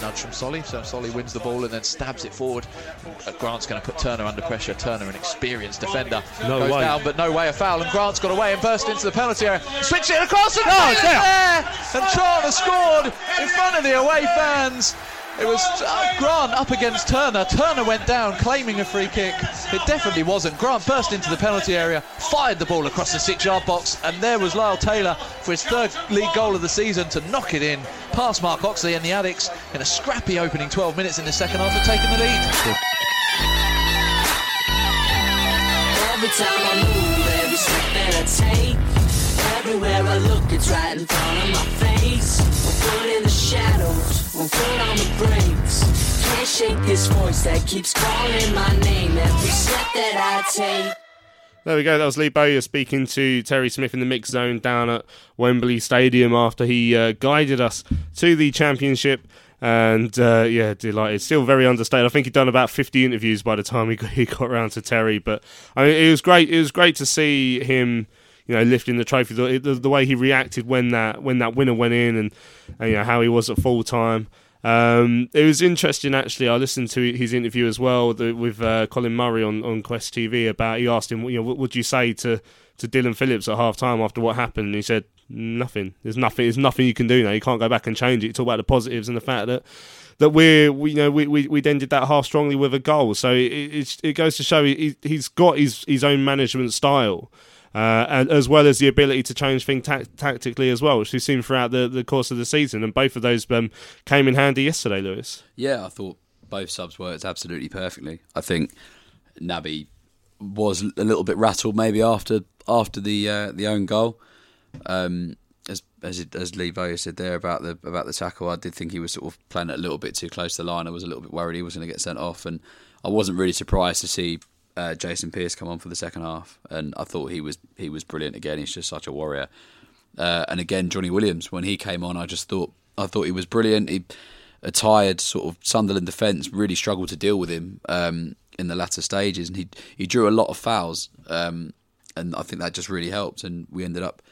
Nudge from Solly, so Solly wins the ball and then stabs it forward. Grant's going to put Turner under pressure. Turner, an experienced defender, no goes way. down, but no way of foul. And Grant's got away and burst into the penalty area, switched it across and oh, it's there. And Charlton scored in front of the away fans. It was Grant up against Turner. Turner went down, claiming a free kick. It definitely wasn't. Grant burst into the penalty area, fired the ball across the six-yard box, and there was Lyle Taylor for his third league goal of the season to knock it in, past Mark Oxley and the Addicks, in a scrappy opening twelve minutes in the second half of taking the lead. Every time I move, every step that I take, everywhere I look, it's right in front of my face. One foot in the shadows, one foot on the brakes. Can't shake this voice that keeps calling my name every step that I take. There we go, that was Lee Bowyer speaking to Terry Smith in the mixed zone down at Wembley Stadium after he uh, guided us to the Championship. And uh, yeah, delighted. Still very understated. I think he'd done about fifty interviews by the time he got, he got round to Terry. But I mean, it was great. It was great to see him, you know, lifting the trophy, the, the, the way he reacted when that when that winner went in, and, and you know how he was at full time. Um, it was interesting, actually. I listened to his interview as well the, with uh, Colin Murray on, on Quest T V about. He asked him, you know, what would you say to, to Dylan Phillips at half time after what happened? And he said, nothing. There's nothing. There's nothing you can do now. You can't go back and change it. You talk about the positives and the fact that that we're, we, you know, we we we ended that half strongly with a goal. So it it, it goes to show he, he's got his his own management style. Uh, and as well as the ability to change things ta- tactically as well, which we've seen throughout the, the course of the season. And both of those um, came in handy yesterday, Lewis. Yeah, I thought both subs worked absolutely perfectly. I think Naby was a little bit rattled maybe after after the uh, the own goal. Um, as as, it, as Lee Bowyer said there about the about the tackle, I did think he was sort of playing it a little bit too close to the line. I was a little bit worried he was going to get sent off, and I wasn't really surprised to see Uh, Jason Pearce come on for the second half, and I thought he was he was brilliant again. He's just such a warrior. Uh, and again, Johnny Williams, when he came on, I just thought I thought he was brilliant. He, a tired sort of Sunderland defence really struggled to deal with him um, in the latter stages, and he he drew a lot of fouls, um, and I think that just really helped. And we ended up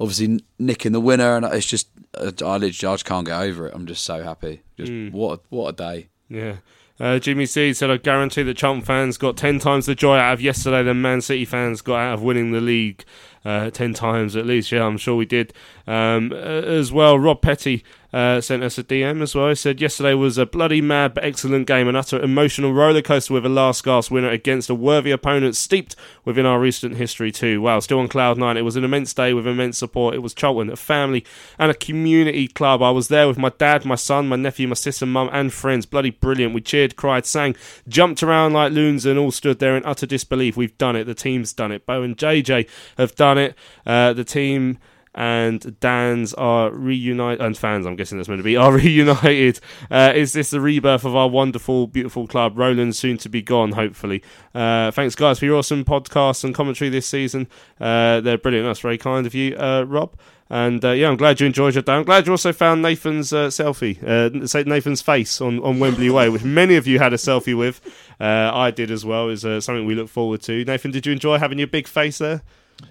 obviously nicking the winner, and it's just I literally I just can't get over it. I'm just so happy. Just mm. what a, what a day. Yeah. Uh, Jimmy C said, I guarantee that Charlton fans got ten times the joy out of yesterday than Man City fans got out of winning the league uh, ten times at least. Yeah, I'm sure we did. Um, as well, Rob Petty uh, sent us a D M as well. He said, yesterday was a bloody mad but excellent game, an utter emotional rollercoaster with a last-gasp winner against a worthy opponent steeped within our recent history too. Wow, still on cloud nine. It was an immense day with immense support. It was Charlton, a family and a community club. I was there with my dad, my son, my nephew, my sister, mum and friends. Bloody brilliant. We cheered, cried, sang, jumped around like loons and all stood there in utter disbelief. We've done it. The team's done it. Bo and J J have done it. Uh, the team and Dan's are reunited, and fans, I'm guessing that's meant to be, are reunited. Uh, is this the rebirth of our wonderful, beautiful club? Roland soon to be gone, hopefully. Uh, thanks, guys, for your awesome podcasts and commentary this season. Uh, they're brilliant. That's very kind of you, uh, Rob. And uh, yeah, I'm glad you enjoyed your day. I'm glad you also found Nathan's uh, selfie, uh, Nathan's face on, on Wembley Way, which many of you had a selfie with. Uh, I did as well. It's uh, something we look forward to. Nathan, did you enjoy having your big face there?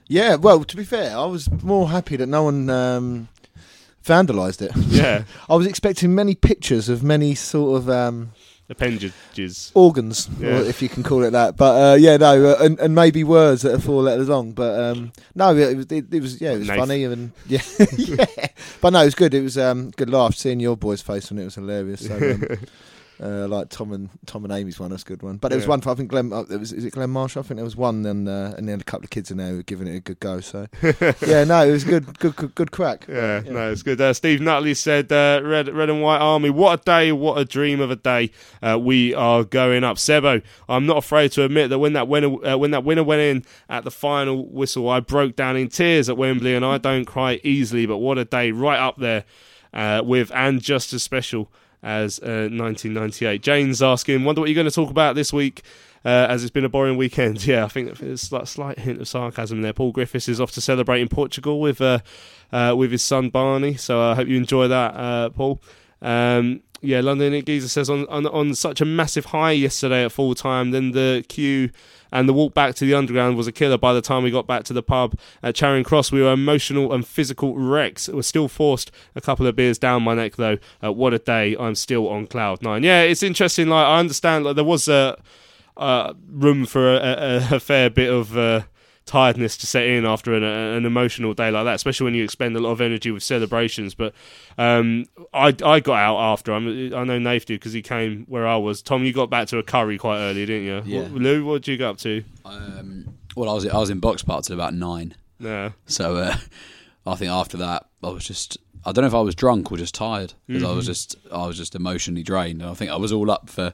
Yeah, well, to be fair, I was more happy that no one um, vandalised it. Yeah. I was expecting many pictures of many sort of... Um, appendages. Organs, yeah. Or if you can call it that. But, uh, yeah, no, uh, and, and maybe words that are four letters long. But, um, no, it was, it, it was yeah, it was Nathan. funny. And, yeah, yeah. But, no, it was good. It was um, good laugh seeing your boy's face when it was hilarious. So, um, Uh, like Tom and Tom and Amy's one, that's a good one. But it was yeah. one for I think Glenn. Uh, it was is it Glenn Marshall? I think there was one, and uh, and then a couple of kids in there who were giving it a good go. So yeah, no, it was good, good, good, good crack. Yeah, yeah. no, it's good. Uh, Steve Nutley said, uh, "Red, Red and White Army, what a day, what a dream of a day. Uh, we are going up, Sebo. I'm not afraid to admit that when that winner, uh, when that winner went in at the final whistle, I broke down in tears at Wembley, and I don't cry easily. But what a day, right up there uh, with and just as special." As uh, nineteen ninety-eight. Jane's asking, wonder what you're going to talk about this week uh, as it's been a boring weekend. Yeah, I think there's a slight hint of sarcasm there. Paul Griffiths is off to celebrate in Portugal with uh, uh, with his son Barney, so I uh, hope you enjoy that, uh, Paul. Um, yeah, London Nick Geezer says, on, on, on such a massive high yesterday at full time, then the queue and the walk back to the Underground was a killer. By the time we got back to the pub at Charing Cross, we were emotional and physical wrecks. It was still forced a couple of beers down my neck, though. Uh, what a day. I'm still on cloud nine. Yeah, it's interesting. Like I understand like, there was a, a room for a, a, a fair bit of uh, tiredness to set in after an, a, an emotional day like that, especially when you expend a lot of energy with celebrations. But um, I, I got out after. I mean, I know Nath did because he came where I was. Tom, you got back to a curry quite early, didn't you? Yeah. What, Lou, what did you get up to? Um, well, I was I was in Box Park till about nine. Yeah. So uh, I think after that, I was just I don't know if I was drunk or just tired because mm-hmm. I was just I was just emotionally drained. And I think I was all up for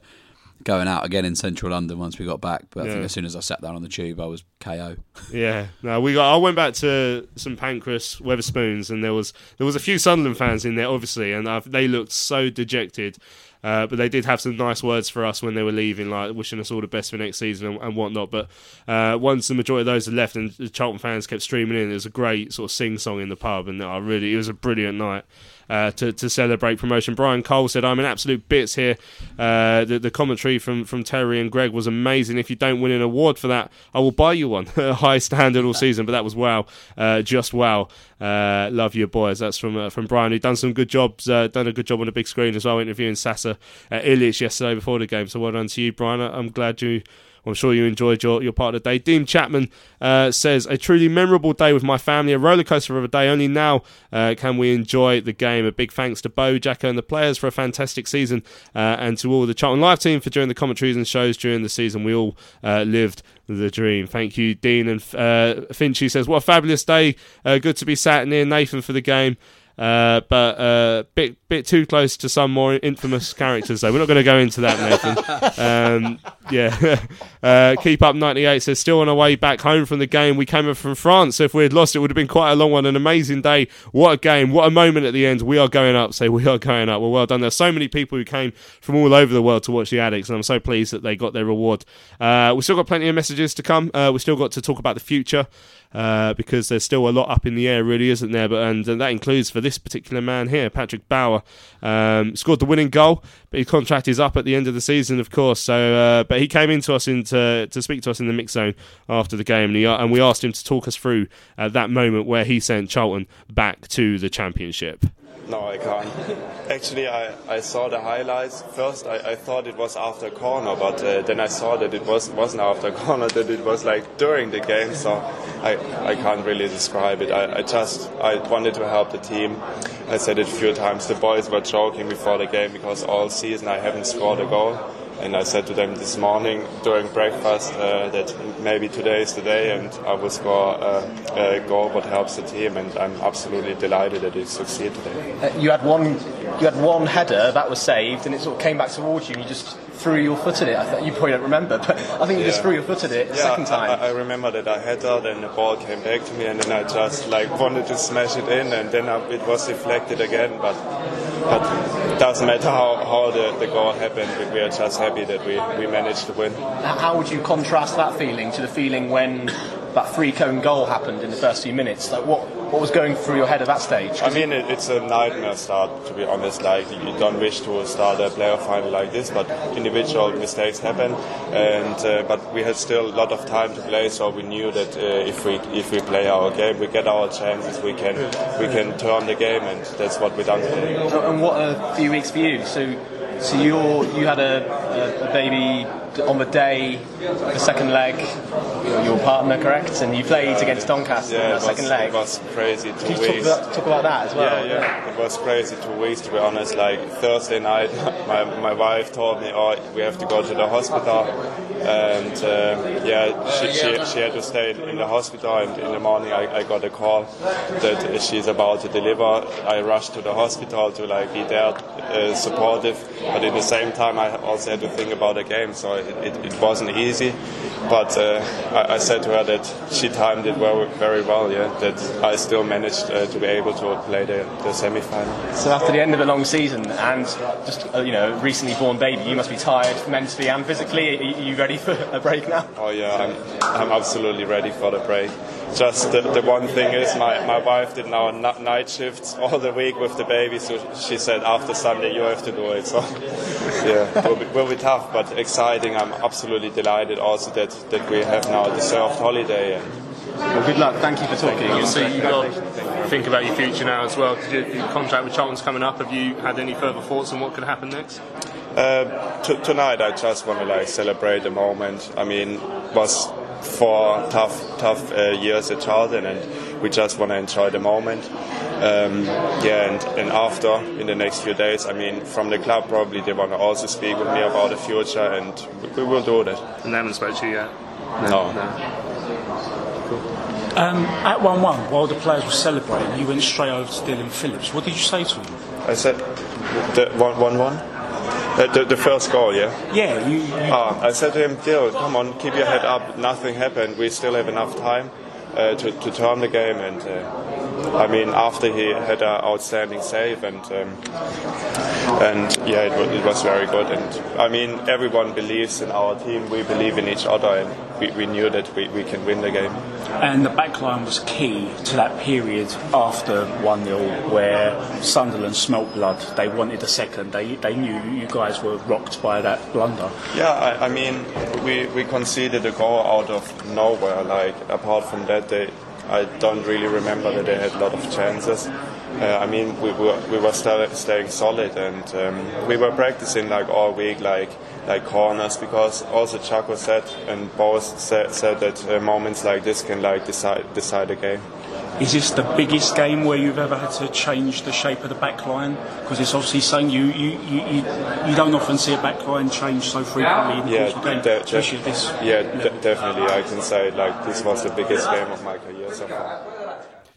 going out again in central London once we got back, but I yeah. think as soon as I sat down on the tube I was K O. yeah no we got I went back to St Pancras, Weatherspoons, and there was there was a few Sunderland fans in there obviously, and I've, they looked so dejected, uh, but they did have some nice words for us when they were leaving, like wishing us all the best for next season and, and whatnot. But uh, once the majority of those had left and the Charlton fans kept streaming in, it was a great sort of sing song in the pub, and I really it was a brilliant night Uh, to, to celebrate promotion. Brian Cole said, I'm in absolute bits here. Uh, the, the commentary from, from Terry and Greg was amazing. If you don't win an award for that, I will buy you one. High standard all season, but that was wow. Uh, just wow. Uh, love your boys. That's from uh, from Brian, who's done some good jobs, uh, done a good job on the big screen as well, interviewing Sasa uh, Ilic yesterday before the game. So well done to you, Brian. I'm glad you... I'm sure you enjoyed your, your part of the day. Dean Chapman uh, says, a truly memorable day with my family, a rollercoaster of a day. Only now uh, can we enjoy the game. A big thanks to Bo, Jacko and the players for a fantastic season, uh, and to all the Charlton Live team for doing the commentaries and shows during the season. We all uh, lived the dream. Thank you, Dean. And uh, Finchie says, what a fabulous day. Uh, good to be sat near Nathan for the game. Uh, but uh, bit bit too close to some more infamous characters, though. We're not going to go into that, Nathan. um, yeah. uh, Keep Up ninety-eight says, still on our way back home from the game. We came from France, so if we had lost, it would have been quite a long one. An amazing day. What a game. What a moment at the end. We are going up. So we are going up. Well, well done. There's so many people who came from all over the world to watch the Addicts, and I'm so pleased that they got their reward. Uh, we've still got plenty of messages to come. Uh, we've still got to talk about the future. Uh, because there's still a lot up in the air, really, isn't there? But and, and that includes for this particular man here, Patrick Bauer, um, scored the winning goal, but his contract is up at the end of the season, of course. So, uh, but he came in to us in to, to speak to us in the mix zone after the game, and, he, and we asked him to talk us through uh, that moment where he sent Charlton back to the Championship. No, I can't. Actually, I, I saw the highlights. First, I, I thought it was after corner, but uh, then I saw that it was, wasn't after corner, that it was like during the game, so I, I can't really describe it. I, I just I wanted to help the team. I said it a few times. The boys were joking before the game because all season I haven't scored a goal. And I said to them this morning during breakfast uh, that maybe today is the day and I will score a, a goal what helps the team, and I'm absolutely delighted that it succeeded today. Uh, you had one you had one header that was saved and it sort of came back towards you and you just threw your foot at it. I th- you probably don't remember, but I think you yeah. just threw your foot at it the yeah, second time. I, I remember that I had that and the ball came back to me and then I just like wanted to smash it in and then I, it was deflected again, but, but it doesn't matter how, how the, the goal happened. We are just happy that we, we managed to win. How would you contrast that feeling to the feeling when that three-cone goal happened in the first few minutes. Like, what what was going through your head at that stage? I mean, it, it's a nightmare start, to be honest. Like, you don't wish to start a playoff final like this, but individual mistakes happen. And uh, but we had still a lot of time to play, so we knew that uh, if we if we play our game, we get our chances. We can we can turn the game, and that's what we done today. And what a few weeks for you. So. So you you had a, a baby on the day, the second leg, your partner, correct? And you played yeah, against Doncaster yeah, in the second leg. It was crazy two weeks. Can you talk about, talk about that as well? Yeah, yeah, yeah. It was crazy two weeks, to be honest. Like, Thursday night, my, my wife told me, oh, we have to go to the hospital. And uh, yeah, she, she she had to stay in the hospital. And in the morning, I, I got a call that she's about to deliver. I rushed to the hospital to like be there, uh, supportive. But at the same time, I also had to think about the game, so it, it, it wasn't easy. But uh, I, I said to her that she timed it well, very well, yeah, that I still managed uh, to be able to play the, the semi-final. So after the end of a long season and just, uh, you know, recently born baby, you must be tired mentally and physically. Are you ready for a break now? Oh yeah, I'm, I'm absolutely ready for the break. Just the, the one thing is, my, my wife did now night shifts all the week with the baby, so she said after Sunday you have to do it. So yeah, will be, will be tough, but exciting. I'm absolutely delighted also that, that we have now a deserved holiday. And well, good luck. Thank you for talking. You. So you've got to think about your future now as well. Your contract with Charlton's coming up. Have you had any further thoughts on what could happen next? Uh, t- tonight, I just want to like celebrate the moment. I mean, it was four tough, tough uh, years at Charlton, and we just want to enjoy the moment. Um, yeah, and, and after, in the next few days, I mean, from the club probably they want to also speak with me about the future, and we, we will do that. And they haven't spoke to you yet? No. no. no. Um, at one one, while the players were celebrating, you went straight over to Dylan Phillips. What did you say to him? I said, the one one? The, the, the first goal, yeah? Yeah. You, you... Ah, I said to him, Dill, come on, keep your head up, nothing happened, we still have enough time uh, to, to turn the game. And uh, I mean, after he had an outstanding save, and um, and yeah, it, w- it was very good. And I mean, everyone believes in our team, we believe in each other, and we, we knew that we, we can win the game. And the back line was key to that period after one nil where Sunderland smelt blood. They wanted a second. They they knew you guys were rocked by that blunder. Yeah, I, I mean, we, we conceded a goal out of nowhere. Like, apart from that, they, I don't really remember that they had a lot of chances. Uh, I mean, we were we were st- staying solid, and um, we were practicing like all week, like like corners, because also Chaco said and Bowers said, said that uh, moments like this can like decide decide a game. Is this the biggest game where you've ever had to change the shape of the back line? Because it's obviously saying you, you, you, you, you don't often see a back line change so frequently in the yeah, course of the game, de- especially de- this. Yeah, de- definitely. I can say like this was the biggest game of my career so far.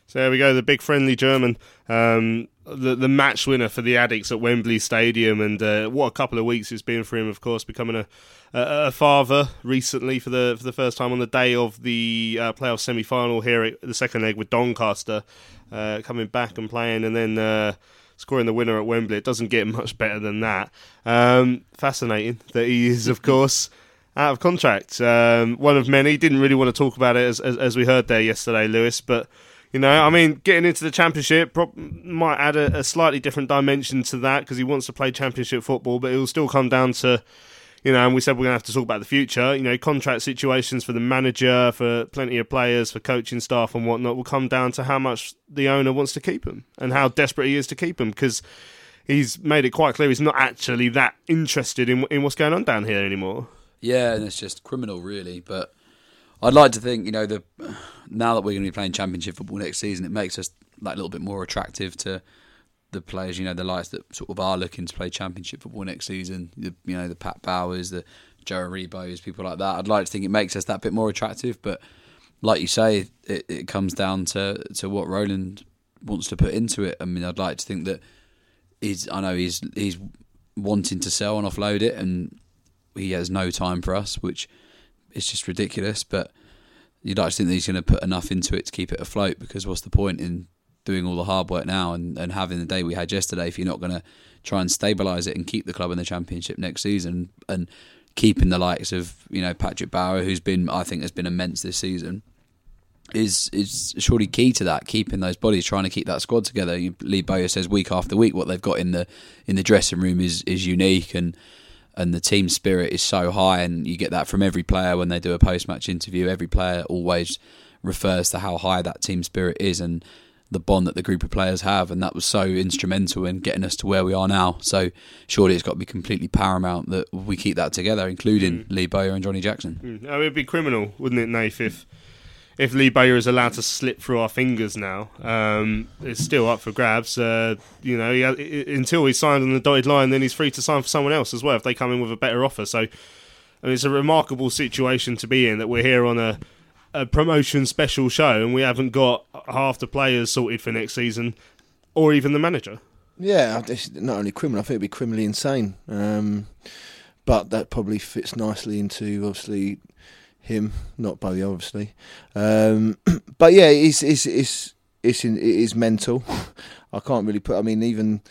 So there we go, the big friendly German, um, the the match winner for the Addicks at Wembley Stadium. And uh, what a couple of weeks it's been for him, of course, becoming a a, a father recently for the for the first time on the day of the uh, playoff semi-final here at the second leg with Doncaster, uh, coming back and playing and then uh, scoring the winner at Wembley. It doesn't get much better than that. Um, fascinating that he is, of course, out of contract. Um, one of many. Didn't really want to talk about it as as, as we heard there yesterday, Lewis, but... You know, I mean, getting into the Championship might add a, a slightly different dimension to that because he wants to play Championship football, but it will still come down to, you know, and we said we're going to have to talk about the future, you know, contract situations for the manager, for plenty of players, for coaching staff and whatnot will come down to how much the owner wants to keep him and how desperate he is to keep him because he's made it quite clear he's not actually that interested in, in what's going on down here anymore. Yeah, and it's just criminal, really, but... I'd like to think, you know, the now that we're going to be playing Championship football next season, it makes us like a little bit more attractive to the players, you know, the likes that sort of are looking to play Championship football next season. The, you know, the Pat Bowers, the Joe Aribos, people like that. I'd like to think it makes us that bit more attractive, but like you say, it, it comes down to, to what Roland wants to put into it. I mean, I'd like to think that he's, I know he's he's wanting to sell and offload it, and he has no time for us, which. It's just ridiculous, but you'd like to think that he's going to put enough into it to keep it afloat because what's the point in doing all the hard work now and, and having the day we had yesterday if you're not going to try and stabilise it and keep the club in the Championship next season and keeping the likes of, you know, Patrick Bauer, who's been, I think, has been immense this season, is is surely key to that, keeping those bodies, trying to keep that squad together. Lee Bowyer says week after week what they've got in the in the dressing room is, is unique, and and the team spirit is so high, and you get that from every player when they do a post-match interview. Every player always refers to how high that team spirit is and the bond that the group of players have, and that was so instrumental in getting us to where we are now. So surely it's got to be completely paramount that we keep that together, including mm. Lee Bowyer and Johnny Jackson. Mm. Oh, it would be criminal, wouldn't it, Nath, if, if Lee Bowyer is allowed to slip through our fingers now. Um, it's still up for grabs. Uh, you know, he has, until he's signed on the dotted line, then he's free to sign for someone else as well if they come in with a better offer. So I mean, it's a remarkable situation to be in, that we're here on a a promotion special show and we haven't got half the players sorted for next season or even the manager. Yeah, it's not only criminal, I think it'd be criminally insane. Um, but that probably fits nicely into, obviously, him, not Bowie, obviously. Um, but yeah, it's, it's, it's, it's in, it is mental. I can't really put, I mean, even,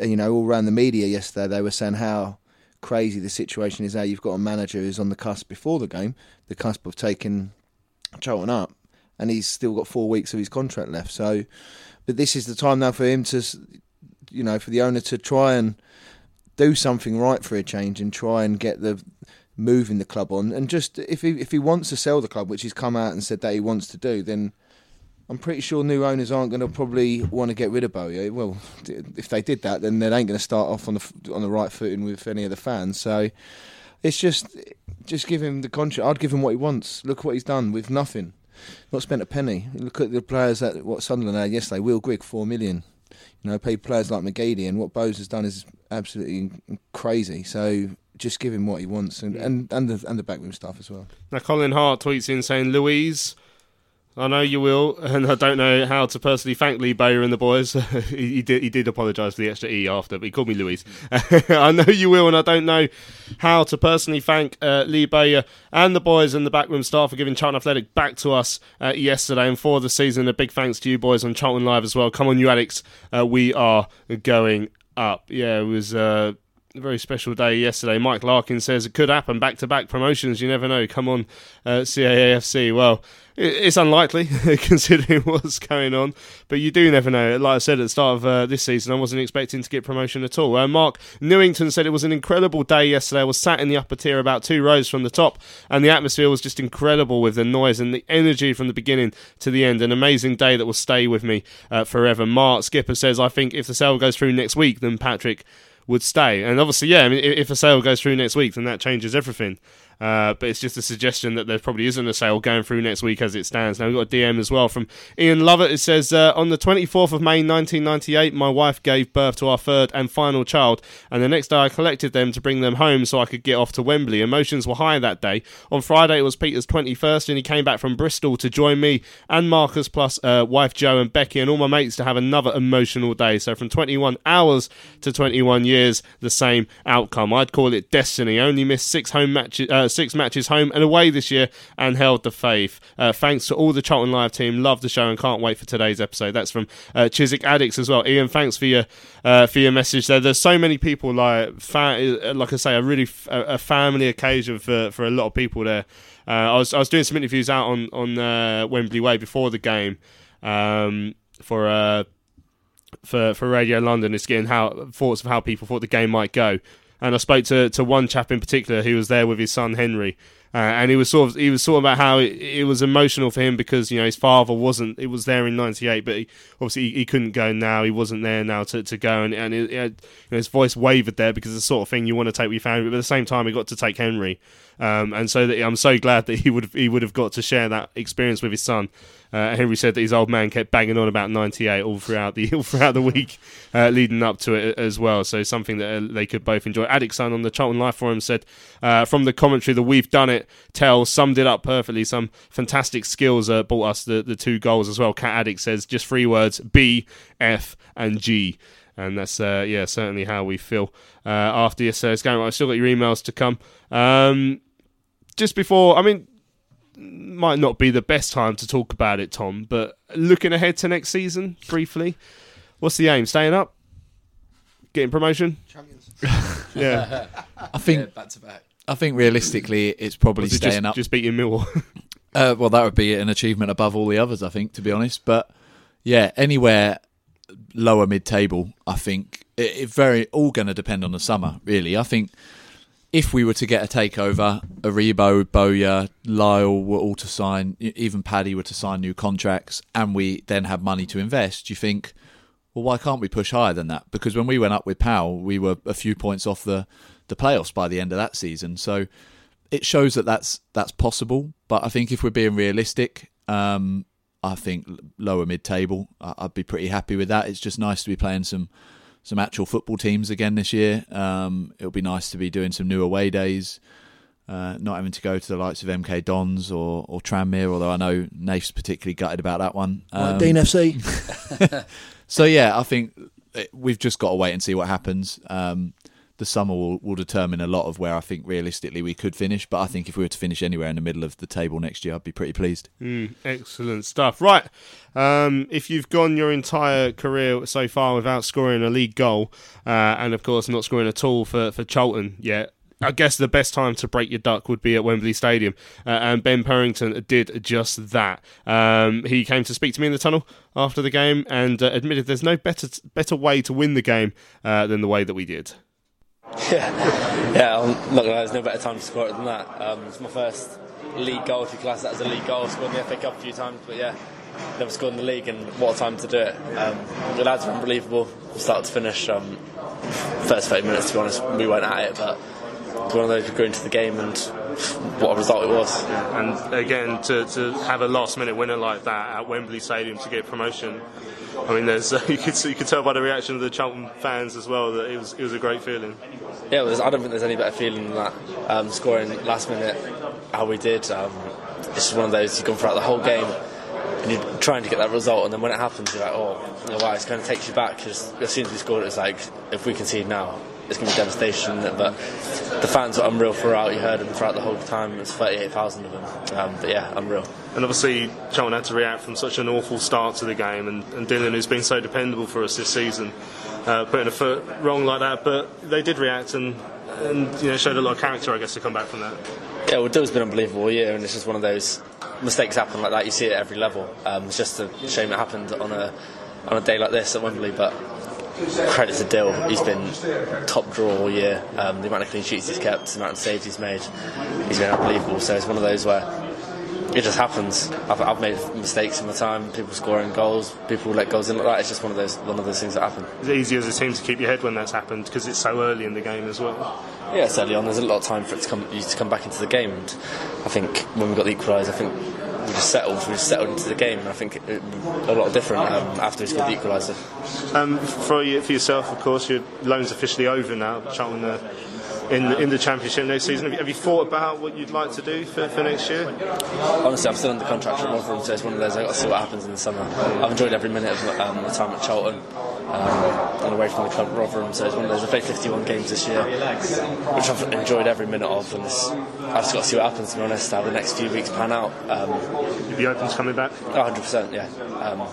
you know, all around the media yesterday, they were saying how crazy the situation is, how you've got a manager who's on the cusp before the game, the cusp of taking Charlton up, and he's still got four weeks of his contract left. So, but this is the time now for him to, you know, for the owner to try and do something right for a change and try and get the moving the club on. And just if he if he wants to sell the club, which he's come out and said that he wants to do, then I'm pretty sure new owners aren't going to probably want to get rid of Bowyer. Well, if they did that, then they ain't going to start off on the on the right footing with any of the fans. So. It's just, just give him the contract. I'd give him what he wants. Look what he's done with nothing, not spent a penny. Look at the players that what Sunderland had yesterday. Will Grigg, four million. You know, paid players like McGeady, and what Bowes has done is absolutely crazy. So just give him what he wants, and and and the, and the backroom stuff as well. Now Colin Hart tweets in saying, "Louise, I know you will, and I don't know how to personally thank Lee Bowyer and the boys." he, he did, he did apologise for the extra E after, but he called me Louise. "I know you will, and I don't know how to personally thank uh, Lee Bowyer and the boys and the backroom staff for giving Charlton Athletic back to us uh, yesterday and for the season. A big thanks to you boys on Charlton Live as well. Come on, you Alex, uh, we are going up." Yeah, it was uh, a very special day yesterday. Mike Larkin says, "It could happen, back-to-back promotions, you never know. Come on, uh, C A A F C. Well, it's unlikely, considering what's going on, but you do never know. Like I said at the start of uh, this season, I wasn't expecting to get promotion at all." Uh, Mark Newington said, "It was an incredible day yesterday. I was sat in the upper tier about two rows from the top, and the atmosphere was just incredible with the noise and the energy from the beginning to the end. An amazing day that will stay with me uh, forever." Mark Skipper says, "I think if the sale goes through next week, then Patrick would stay." And obviously, yeah, I mean, if a sale goes through next week, then that changes everything. Uh, but it's just a suggestion that there probably isn't a sale going through next week as it stands. Now, we've got a D M as well from Ian Lovett. It says, uh, on the twenty-fourth of May nineteen ninety-eight, my wife gave birth to our third and final child, and the next day I collected them to bring them home so I could get off to Wembley. Emotions were high that day. On Friday, it was Peter's twenty-first, and he came back from Bristol to join me and Marcus, plus uh, wife Joe and Becky and all my mates, to have another emotional day. So from twenty-one hours to twenty-one years, the same outcome. I'd call it destiny. I only missed six home matches... Uh, six matches home and away this year and held the faith. Uh, thanks to all the Charlton Live team. Love the show and can't wait for today's episode." That's from uh, Chiswick Addicts as well. Ian, thanks for your uh, for your message there. There's so many people, like fa- like I say, a really f- a family occasion for for a lot of people there. Uh, I was I was doing some interviews out on on uh, Wembley Way before the game um, for. Uh, for for Radio London. It's getting how thoughts of how people thought the game might go. And I spoke to, to one chap in particular who was there with his son Henry, uh, and he was sort of he was talking about how it, it was emotional for him because, you know, his father wasn't. It was there in ninety-eight, but he, obviously he, he couldn't go now. He wasn't there now to, to go, and and it, it had, you know, his voice wavered there because it's the sort of thing you want to take with your family. But at the same time, he got to take Henry, um, and so that, I'm so glad that he would have, he would have got to share that experience with his son. Uh, Henry said that his old man kept banging on about ninety-eight all throughout the all throughout the week uh, leading up to it as well. So something that uh, they could both enjoy. Addict Son on the Charlton Life Forum said, uh, "From the commentary, the We've Done It tell summed it up perfectly. Some fantastic skills uh, bought us the, the two goals as well." Cat Addict says, "Just three words, B, F and G." And that's, uh, yeah, certainly how we feel uh, after yesterday's game. I've still got your emails to come. Um, just before, I mean, might not be the best time to talk about it, Tom, but looking ahead to next season, briefly, what's the aim? Staying up? Getting promotion? Champions. yeah. I think, yeah, back to back. I think realistically, it's probably staying just, up. Just beating Millwall. Uh, well, that would be an achievement above all the others, I think, to be honest. But yeah, anywhere lower mid-table, I think it, it very all going to depend on the summer. Really, I think if we were to get a takeover, Aribo, Bowyer, Lyle were all to sign, even Paddy were to sign new contracts, and we then have money to invest. You think, well, why can't we push higher than that? Because when we went up with Powell, we were a few points off the the playoffs by the end of that season. So it shows that that's that's possible. But I think if we're being realistic, um, I think lower mid-table, I'd be pretty happy with that. It's just nice to be playing some some actual football teams again this year. Um, it'll be nice to be doing some new away days, uh, not having to go to the likes of M K Dons or, or Tranmere, although I know Nath's particularly gutted about that one. Um, like Dean F C. So, yeah, I think we've just got to wait and see what happens. Um, the summer will, will determine a lot of where I think realistically we could finish. But I think if we were to finish anywhere in the middle of the table next year, I'd be pretty pleased. Mm, excellent stuff. Right. Um, if you've gone your entire career so far without scoring a league goal, uh, and of course not scoring at all for, for Charlton yet, I guess the best time to break your duck would be at Wembley Stadium. Uh, and Ben Purrington did just that. Um, he came to speak to me in the tunnel after the game and uh, admitted there's no better better way to win the game uh, than the way that we did. Yeah, yeah. I'm not gonna lie, there's no better time to score it than that. Um, it's my first league goal, if you class that as a league goal. I've scored in the F A Cup a few times, but yeah, never scored in the league, and what a time to do it. Um, the lads were unbelievable from start to finish. Um, first thirty minutes, to be honest, we weren't at it, but it's one of those who go into the game, and what a result it was. And again, to, to have a last minute winner like that at Wembley Stadium to get promotion, I mean, there's uh, you could you could tell by the reaction of the Charlton fans as well that it was it was a great feeling. Yeah, it was, I don't think there's any better feeling than that. Um, scoring last minute, how we did. Um, it's just one of those you've gone throughout the whole game and you're trying to get that result, and then when it happens, you're like, oh, you know, wow, it kind of takes you back, because as soon as we scored, it's like, if we concede now, it's going to be devastation, isn't it? But the fans were unreal throughout. You heard them throughout the whole time. It was thirty-eight thousand of them. Um, but yeah, unreal. And obviously, Charlton had to react from such an awful start to the game. And, and Dylan, who's been so dependable for us this season, uh, putting a foot wrong like that. But they did react and, and you know, showed a lot of character, I guess, to come back from that. Yeah, well, Dylan's been unbelievable all year, and it's just one of those mistakes happen like that. You see it at every level. Um, it's just a shame it happened on a on a day like this at Wembley, but credit to Dill, he's been top draw all year. Um, the amount of clean sheets he's kept, the amount of saves he's made, he's been unbelievable. So it's one of those where it just happens. I've, I've made mistakes in my time, people scoring goals, people let goals in like that. It's just one of those one of those things that happen. It's easier as a team to keep your head when that's happened, because it's so early in the game as well. Yeah, it's early on. There's a lot of time for it to come, you to come back into the game. And I think when we got the equaliser, I think we just settled, we just settled into the game, and I think it, it, a lot different um, after we scored the equaliser. Um, for you, for yourself, of course, your loan's officially over now. Charlton uh, in the, in the Championship next season. Have you, have you thought about what you'd like to do for, for next year? Honestly, I'm still under contract at Rotherham, so it's one of those. I've got to see what happens in the summer. I've enjoyed every minute of um, the time at Charlton. Um, and away from the club Rotherham, so it's one of those. I played fifty-one games this year, which I've enjoyed every minute of, and I've just got to see what happens, to be honest, how the next few weeks pan out. Um, You'd be open to coming back? one hundred percent, yeah. Um,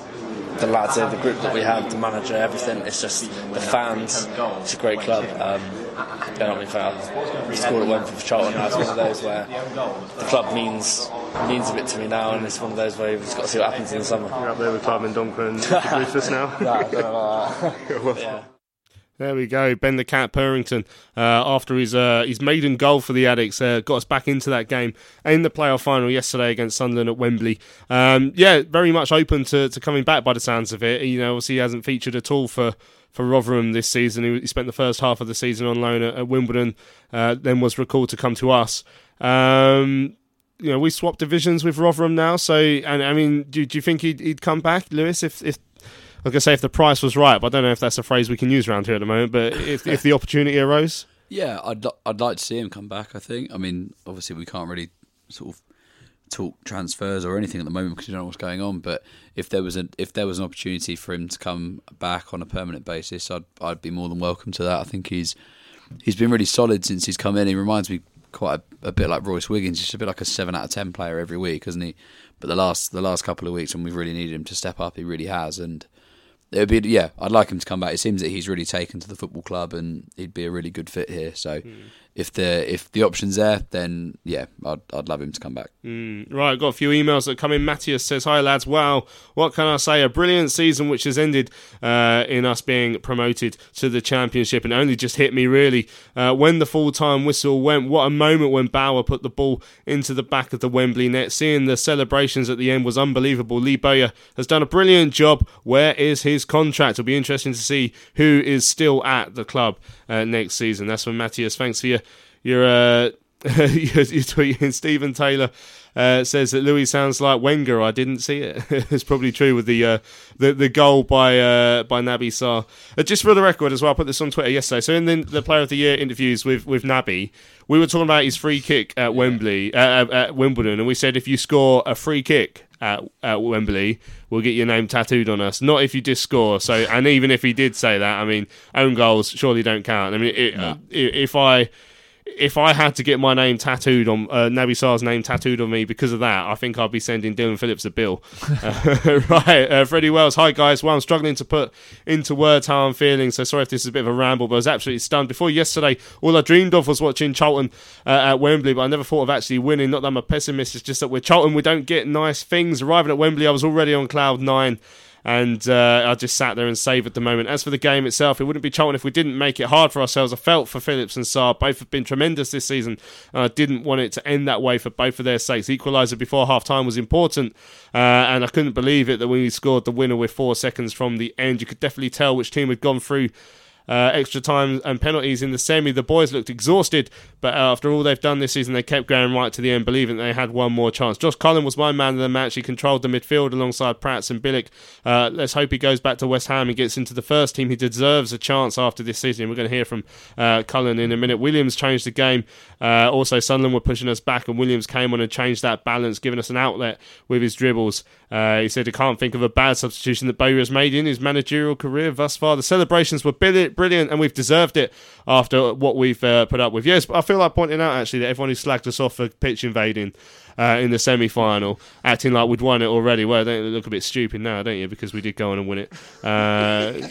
the lads here, the group that we have, the manager, everything, it's just the fans, it's a great club. Um, I don't mean fans. We scored at Wembley for Charlton, now it's one of those where the club means means a bit to me now, and it's one of those where you've just got to see what happens in the summer. You're up there with Clive and Donker and Rufus now. No, I don't know about that. Yeah. There we go, Ben the Cat Purrington. Uh, after his uh, his maiden goal for the Addicts, uh, got us back into that game in the playoff final yesterday against Sunderland at Wembley. Um, yeah, very much open to, to coming back by the sounds of it. You know, obviously he hasn't featured at all for, for Rotherham this season. He, he spent the first half of the season on loan at, at Wimbledon, uh, then was recalled to come to us. Um, you know, we swapped divisions with Rotherham now. So, and I mean, do do you think he'd, he'd come back, Lewis? If if I was going to say if the price was right, but I don't know if that's a phrase we can use around here at the moment, but if if the opportunity arose? Yeah, I'd, I'd like to see him come back, I think. I mean, obviously we can't really sort of talk transfers or anything at the moment because we don't know what's going on, but if there was, a, if there was an opportunity for him to come back on a permanent basis, I'd I'd be more than welcome to that. I think he's he's been really solid since he's come in. He reminds me quite a, a bit like Royce Wiggins, just a bit like a seven out of ten player every week, isn't he? But the last the last couple of weeks when we've really needed him to step up, he really has, and it'd be, yeah, I'd like him to come back. It seems that he's really taken to the football club and he'd be a really good fit here. So mm. if the if the option's there, then yeah, I'd I'd love him to come back. Mm, right, I've got a few emails that come in. Matthias says, "Hi lads, wow, what can I say? A brilliant season which has ended uh, in us being promoted to the Championship, and only just hit me really uh, when the full-time whistle went. What a moment when Bauer put the ball into the back of the Wembley net. Seeing the celebrations at the end was unbelievable. Lee Bowyer has done a brilliant job. Where is his contract? It'll be interesting to see who is still at the club uh, next season." That's from Matthias. Thanks for your Your, uh, your tweet. And Stephen Taylor uh, says that Louis sounds like Wenger. I didn't see it. It's probably true with the uh, the, the goal by uh, by Naby Sarr. Uh, just for the record as well, I put this on Twitter yesterday. So in the, the Player of the Year interviews with, with Naby, we were talking about his free kick at Wembley, uh, at Wimbledon, and we said if you score a free kick at, at Wembley, we'll get your name tattooed on us. Not if you just score. So, and even if he did say that, I mean, own goals surely don't count. I mean, it, no. if I... If I had to get my name tattooed on, uh, Naby Sarr's name tattooed on me because of that, I think I'd be sending Dylan Phillips a bill. Uh, right, uh, Freddie Wells, "Hi guys, well, I'm struggling to put into words how I'm feeling, so sorry if this is a bit of a ramble, but I was absolutely stunned. Before yesterday, all I dreamed of was watching Charlton uh, at Wembley, but I never thought of actually winning. Not that I'm a pessimist, it's just that with Charlton, we don't get nice things. Arriving at Wembley, I was already on cloud nine. And uh, I just sat there and savoured the moment. As for the game itself, it wouldn't be Charlton if we didn't make it hard for ourselves. I felt for Phillips and Sarr. Both have been tremendous this season. And I didn't want it to end that way for both of their sakes. Equaliser before half-time was important. Uh, and I couldn't believe it that we scored the winner with four seconds from the end. You could definitely tell which team had gone through Uh, extra time and penalties in the semi. The boys looked exhausted, but after all they've done this season, they kept going right to the end, believing they had one more chance. Josh Cullen was my man of the match. He controlled the midfield alongside Prats and Bielik. Uh, let's hope he goes back to West Ham and gets into the first team. He deserves a chance after this season. We're going to hear from uh, Cullen in a minute. Williams changed the game. Uh, also, Sunderland were pushing us back, and Williams came on and changed that balance, giving us an outlet with his dribbles. Uh, he said he can't think of a bad substitution that Bowyer has made in his managerial career thus far. The celebrations were Bielik brilliant, and we've deserved it after what we've uh, put up with. Yes, but I feel like pointing out actually that everyone who slagged us off for pitch invading uh, in the semi-final, acting like we'd won it already, well, they look a bit stupid now, don't you? Because we did go on and win it. Uh,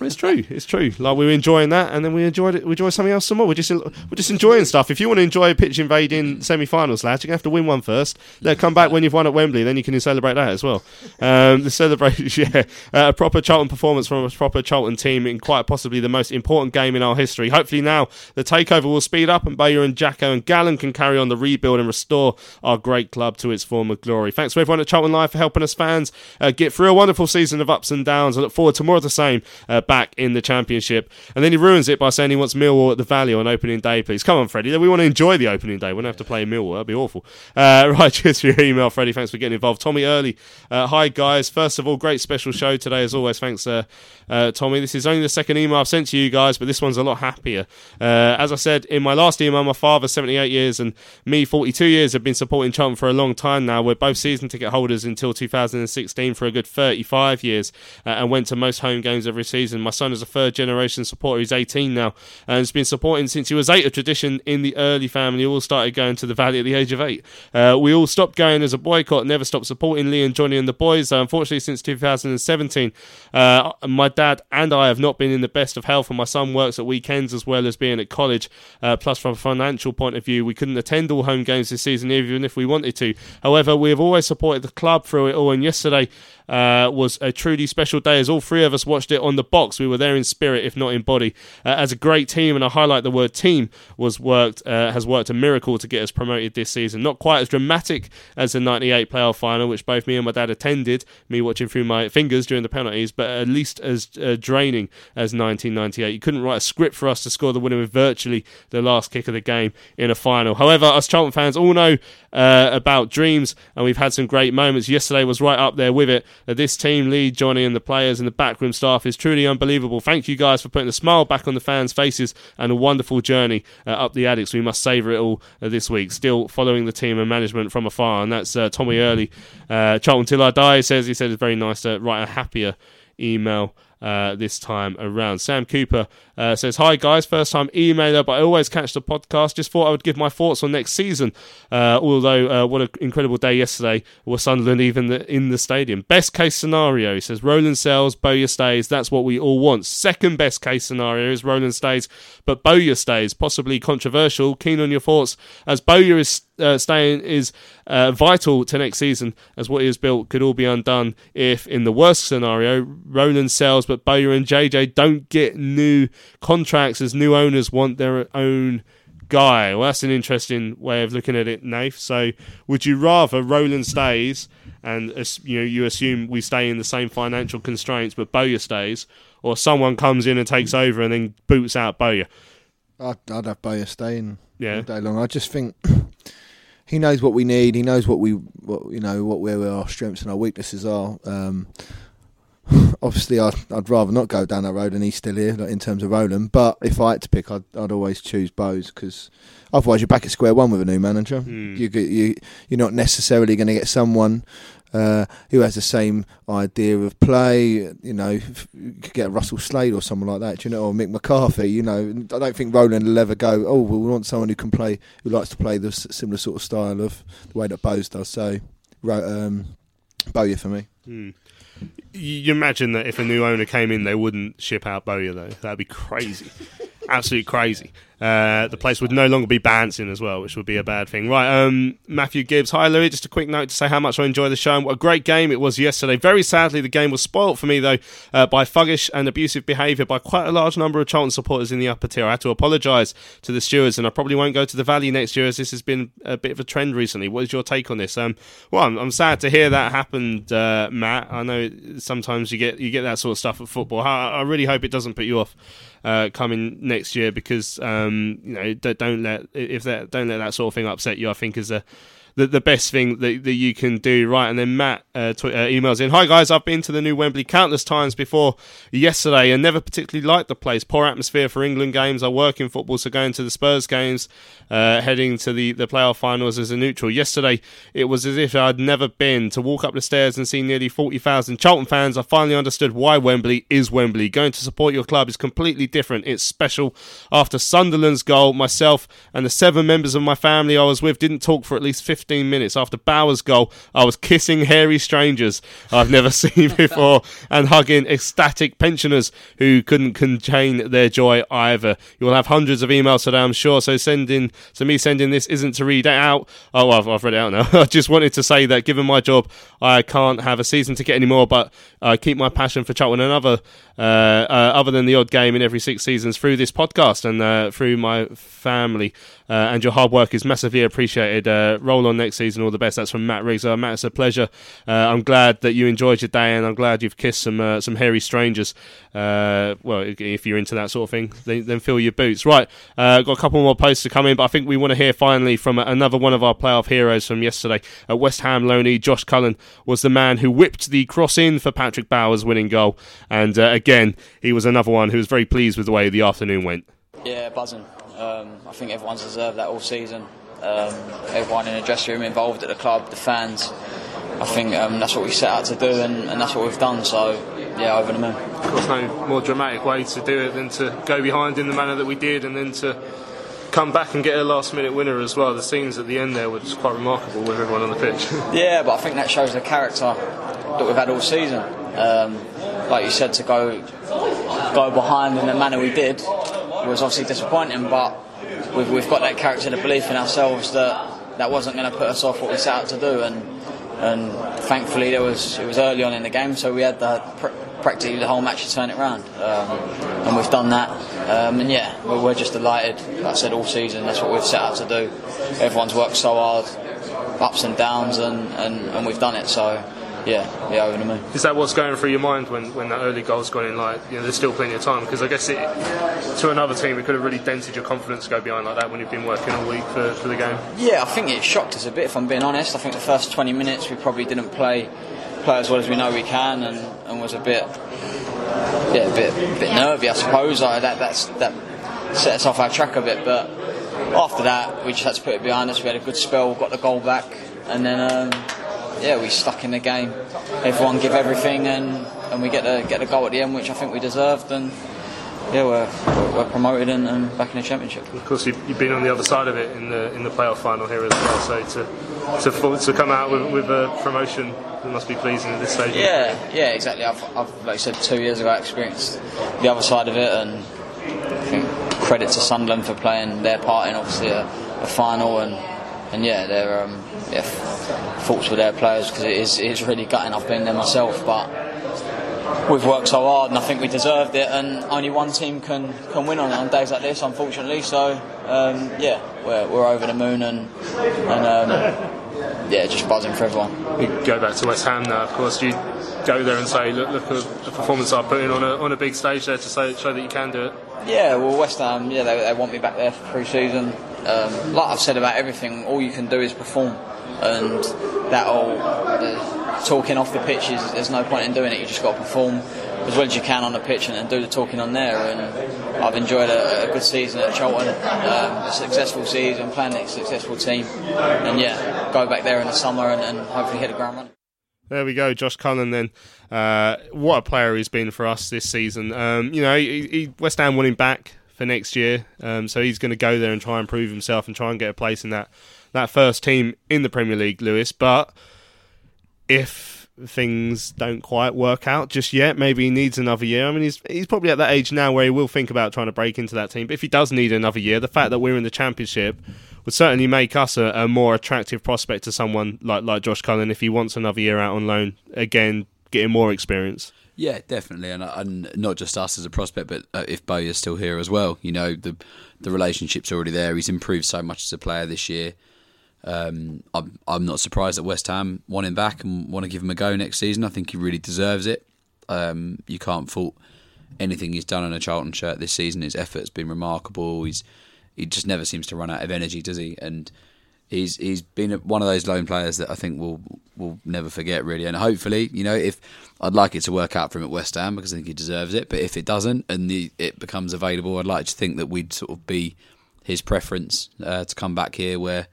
it's true, it's true. Like, we were enjoying that, and then we enjoyed it. We enjoyed something else some more. We're just we're just enjoying stuff. If you want to enjoy pitch invading semi-finals, lads, you're gonna have to win one first. They'll come back when you've won at Wembley, then you can celebrate that as well. Um, the celebration, yeah, uh, a proper Charlton performance from a proper Charlton team in quite possibly the most important game in our history. Hopefully now the takeover will speed up, and Bowyer and Jacko and Gallen can carry on the rebuild and restore our great club to its former glory. Thanks to everyone at Charlton Live for helping us fans uh, get through a wonderful season of ups and downs. I look forward to more of the same. Uh, back in the Championship. And then he ruins it by saying he wants Millwall at the Valley on opening day, please. Come on, Freddie. We want to enjoy the opening day. We don't have to play Millwall. That'd be awful. Uh, right, cheers for your email, Freddie. Thanks for getting involved. Tommy Early. Uh, hi, guys. First of all, great special show today, as always. Thanks, uh, uh, Tommy. This is only the second email I've sent to you guys, but this one's a lot happier. Uh, as I said in my last email, my father, seventy-eight years, and me, forty-two years, have been supporting Charlton for a long time now. We're both season ticket holders until two thousand sixteen for a good thirty-five years, uh, and went to most home games every season. My son is a third generation supporter. He's eighteen now and has been supporting since he was eight. A tradition in the Early family. All started going to the Valley at the age of eight. Uh, we all stopped going as a boycott, never stopped supporting Lee and Johnny and the boys. So unfortunately, since two thousand seventeen, uh, my dad and I have not been in the best of health, and my son works at weekends as well as being at college. Uh, plus, from a financial point of view, we couldn't attend all home games this season, even if we wanted to. However, we have always supported the club through it all, and yesterday uh, was a truly special day as all three of us watched it on the box. We were there in spirit, if not in body, uh, as a great team, and I highlight the word team was worked uh, has worked a miracle to get us promoted this season. Not quite as dramatic as the ninety-eight playoff final, which both me and my dad attended, me watching through my fingers during the penalties, but at least as uh, draining as nineteen ninety-eight. You couldn't write a script for us to score the winner with virtually the last kick of the game in a final. However, us Charlton fans all know uh, about dreams, and we've had some great moments. Yesterday was right up there with it. Uh, this team, Lee, Johnny and the players and the backroom staff, is truly unbelievable. Thank you guys for putting a smile back on the fans' faces and a wonderful journey uh, up the Addicts. We must savour it all uh, this week. Still following the team and management from afar. And that's uh, Tommy Early. Uh, Charlton Till I Die says, he said it's very nice to write a happier email uh, this time around. Sam Cooper uh, says, hi guys, first time emailer, but I always catch the podcast. Just thought I would give my thoughts on next season. Uh, although, uh, what an incredible day yesterday was Sunderland, even the, in the stadium. Best case scenario, he says, Roland sells, Bowyer stays. That's what we all want. Second best case scenario is Roland stays, but Bowyer stays. Possibly controversial. Keen on your thoughts, as Bowyer is uh, staying is uh, vital to next season, as what he has built could all be undone if, in the worst scenario, Roland sells, but Bowyer and J J don't get new contracts, as new owners want their own guy. Well, that's an interesting way of looking at it, Nath. So, would you rather Roland stays and, you know, you assume we stay in the same financial constraints, but Bowyer stays, or someone comes in and takes over and then boots out Bowyer? I'd, I'd have Bowyer staying yeah. all day long. I just think he knows what we need. He knows what we, what, you know, what where our strengths and our weaknesses are. Um, obviously, I'd, I'd rather not go down that road, and he's still here, like, in terms of Roland. But if I had to pick, I'd, I'd always choose Bowes, because otherwise you're back at square one with a new manager. Mm. You, you, you're not necessarily going to get someone Uh, who has the same idea of play. You know, you could get Russell Slade or someone like that, you know, or Mick McCarthy. You know, I don't think Roland will ever go, oh, well, we want someone who can play, who likes to play the similar sort of style of the way that Bowes does. So, um, Bowyer for me. Mm. You imagine that if a new owner came in, they wouldn't ship out Bowyer, though. That'd be crazy. Absolutely crazy. Uh, the place would no longer be bouncing as well, which would be a bad thing. Right, um, Matthew Gibbs. Hi, Louis. Just a quick note to say how much I enjoy the show and what a great game it was yesterday. Very sadly, the game was spoilt for me, though, uh, by thuggish and abusive behaviour by quite a large number of Charlton supporters in the upper tier. I had to apologise to the stewards, and I probably won't go to the Valley next year, as this has been a bit of a trend recently. What is your take on this? Um, well, I'm, I'm sad to hear that happened, uh, Matt. I know sometimes you get you get that sort of stuff at football. I, I really hope it doesn't put you off uh, coming next year, because... Um, You know, don't let if that don't let that sort of thing upset you. I think is a, the the best thing that, that you can do, right? And then Matt uh, tw- uh, emails in, hi guys, I've been to the new Wembley countless times before yesterday and never particularly liked the place. Poor atmosphere for England games. I work in football, so going to the Spurs games, uh, heading to the, the playoff finals as a neutral. Yesterday, it was as if I'd never been. To walk up the stairs and see nearly forty thousand Charlton fans, I finally understood why Wembley is Wembley. Going to support your club is completely different. It's special. After Sunderland's goal, myself and the seven members of my family I was with didn't talk for at least fifteen minutes. After Bauer's goal, I was kissing hairy strangers I've never seen before and hugging ecstatic pensioners who couldn't contain their joy either. You'll have hundreds of emails today, I'm sure, so sending so me sending this isn't to read it out. Oh, I've, I've read it out now. I just wanted to say that given my job, I can't have a season ticket anymore, but I keep my passion for Charlton and other, uh, uh, other than the odd game in every six seasons through this podcast and uh, through my family. Uh, and your hard work is massively appreciated. Uh, roll on next season, all the best. That's from Matt Riggs. Uh, Matt, it's a pleasure. Uh, I'm glad that you enjoyed your day, and I'm glad you've kissed some uh, some hairy strangers. Uh, well, if you're into that sort of thing, then, then fill your boots. Right, uh, got a couple more posts to come in, but I think we want to hear finally from another one of our playoff heroes from yesterday. At West Ham loanee, Josh Cullen was the man who whipped the cross in for Patrick Bauer's winning goal. And uh, again, he was another one who was very pleased with the way the afternoon went. Yeah, buzzing. Um, I think everyone's deserved that all season. Um, everyone in the dressing room involved at the club, the fans. I think um, that's what we set out to do, and, and that's what we've done. So, yeah, over the moon. Of course, no more dramatic way to do it than to go behind in the manner that we did, and then to come back and get a last-minute winner as well. The scenes at the end there were just quite remarkable with everyone on the pitch. Yeah, but I think that shows the character that we've had all season. Um, like you said, to go go behind in the manner we did was obviously disappointing, but we've, we've got that character, the belief in ourselves that that wasn't going to put us off what we set out to do, and and thankfully there was it was early on in the game, so we had the, pr- practically the whole match to turn it round, um, and we've done that, um, and yeah we're, we're just delighted. Like I said, all season that's what we've set out to do. Everyone's worked so hard, ups and downs, and, and, and we've done it, so Yeah, yeah, over the moon. Is that what's going through your mind when, when that early goal's gone in? Like, you know, there's still plenty of time, because I guess it, to another team, it could have really dented your confidence to go behind like that when you've been working all week for, for the game. Yeah, I think it shocked us a bit, if I'm being honest. I think the first twenty minutes we probably didn't play play as well as we know we can, and, and was a bit, yeah, a bit, a bit nervy, I suppose. Like, that that's, that set us off our track a bit, but after that, we just had to put it behind us. We had a good spell, got the goal back, and then. Um, Yeah, we stuck in the game. Everyone give everything, and and we get the get the goal at the end, which I think we deserved. And yeah, we're we're promoted and, and back in the Championship. Of course, you've, you've been on the other side of it in the in the playoff final here as well. So to to to come out with, with a promotion, it must be pleasing at this stage. Yeah, yeah, exactly. I've, I've like I said, two years ago I experienced the other side of it, and I think credit to Sunderland for playing their part in obviously a, a final, and and yeah, their um, yeah, faults with their players, because it is it's really gutting. I've been there myself, but we've worked so hard, and I think we deserved it. And only one team can, can win on it on days like this, unfortunately. So um, yeah, we're we're over the moon, and and um, yeah, just buzzing for everyone. We go back to West Ham now, of course. You go there and say, look, look at the performance I put in on a on a big stage there to show, show that you can do it. Yeah, well, West Ham, yeah, they, they want me back there for pre-season. Um, like I've said about everything, all you can do is perform, and that'll. Uh, Talking off the pitch, is, there's no point in doing it. You just got to perform as well as you can on the pitch and, and do the talking on there. And I've enjoyed a, a good season at Charlton, um, a successful season, playing a successful team. And yeah, go back there in the summer and, and hopefully hit the ground running. There we go, Josh Cullen then. Uh, what a player he's been for us this season. Um, you know, he, he, West Ham want him back for next year, um, so he's going to go there and try and prove himself and try and get a place in that, that first team in the Premier League, Lewis. But if things don't quite work out just yet, maybe he needs another year. I mean, he's he's probably at that age now where he will think about trying to break into that team. But if he does need another year, the fact that we're in the Championship would certainly make us a, a more attractive prospect to someone like, like Josh Cullen if he wants another year out on loan, again, getting more experience. Yeah, definitely. And, and not just us as a prospect, but uh, if Bowyer's still here as well. You know, the the relationship's already there. He's improved so much as a player this year. Um, I'm, I'm not surprised that West Ham want him back and want to give him a go next season. I think he really deserves it. Um, you can't fault anything he's done in a Charlton shirt this season. His effort's been remarkable. He's he just never seems to run out of energy, does he? And he's he's been one of those lone players that I think we'll we'll never forget, really. And hopefully, you know, if I'd like it to work out for him at West Ham, because I think he deserves it. But if it doesn't and the, it becomes available, I'd like to think that we'd sort of be his preference uh, to come back here where.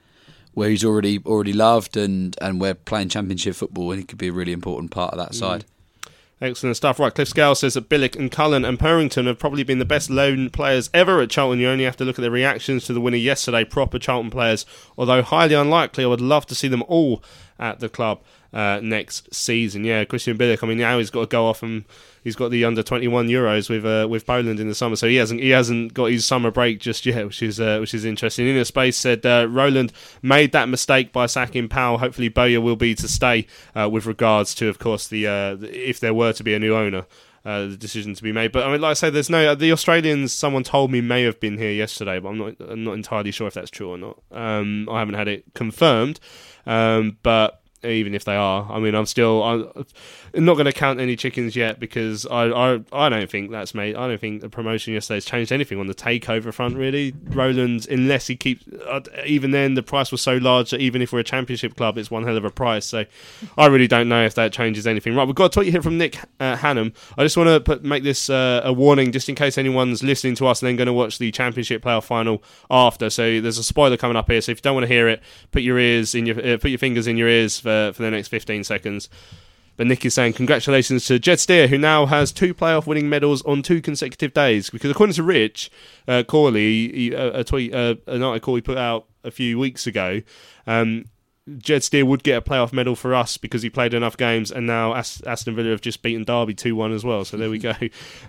where he's already already loved and, and we're playing Championship football, and he could be a really important part of that side. Mm. Excellent stuff. Right, Cliff Scale says that Bielik and Cullen and Purrington have probably been the best loan players ever at Charlton. You only have to look at their reactions to the winner yesterday, proper Charlton players. Although highly unlikely, I would love to see them all at the club uh, next season. Yeah, Krystian Bielik, I mean, now he's got to go off and he's got the under twenty-one Euros with uh, with Poland in the summer, so he hasn't he hasn't got his summer break just yet, which is uh, which is interesting. Inner Space said uh, Roland made that mistake by sacking Powell. Hopefully Bowyer will be to stay uh, with regards to, of course, the uh, if there were to be a new owner, uh, the decision to be made. But I mean, like I say, there's no the Australians. Someone told me may have been here yesterday, but I'm not I'm not entirely sure if that's true or not. Um, I haven't had it confirmed, um, but. Even if they are, I mean, I'm still I'm not going to count any chickens yet, because I, I I don't think that's made. I don't think the promotion yesterday has changed anything on the takeover front, really. Roland, unless he keeps, even then the price was so large that even if we're a Championship club, it's one hell of a price. So I really don't know if that changes anything. Right, we've got a tweet here from Nick uh, Hannum. I just want to put make this uh, a warning, just in case anyone's listening to us and then going to watch the Championship playoff final after. So there's a spoiler coming up here. So if you don't want to hear it, put your ears in your uh, put your fingers in your ears. For Uh, for the next fifteen seconds. But Nick is saying congratulations to Jed Steer, who now has two playoff winning medals on two consecutive days, because according to Rich uh, Corley, he, uh, a tweet uh, an article he put out a few weeks ago, um, Jed Steer would get a playoff medal for us because he played enough games, and now Ast- Aston Villa have just beaten Derby two one as well, so there we go.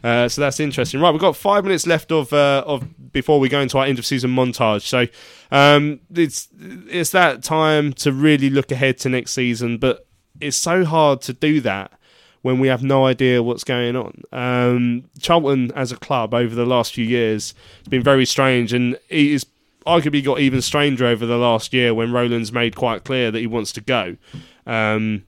Uh, so that's interesting. Right, we've got five minutes left of uh, of before we go into our end of season montage, so um, it's it's that time to really look ahead to next season, but it's so hard to do that when we have no idea what's going on. Um, Charlton as a club over the last few years has been very strange, and it is arguably got even stranger over the last year when Roland's made quite clear that he wants to go, um,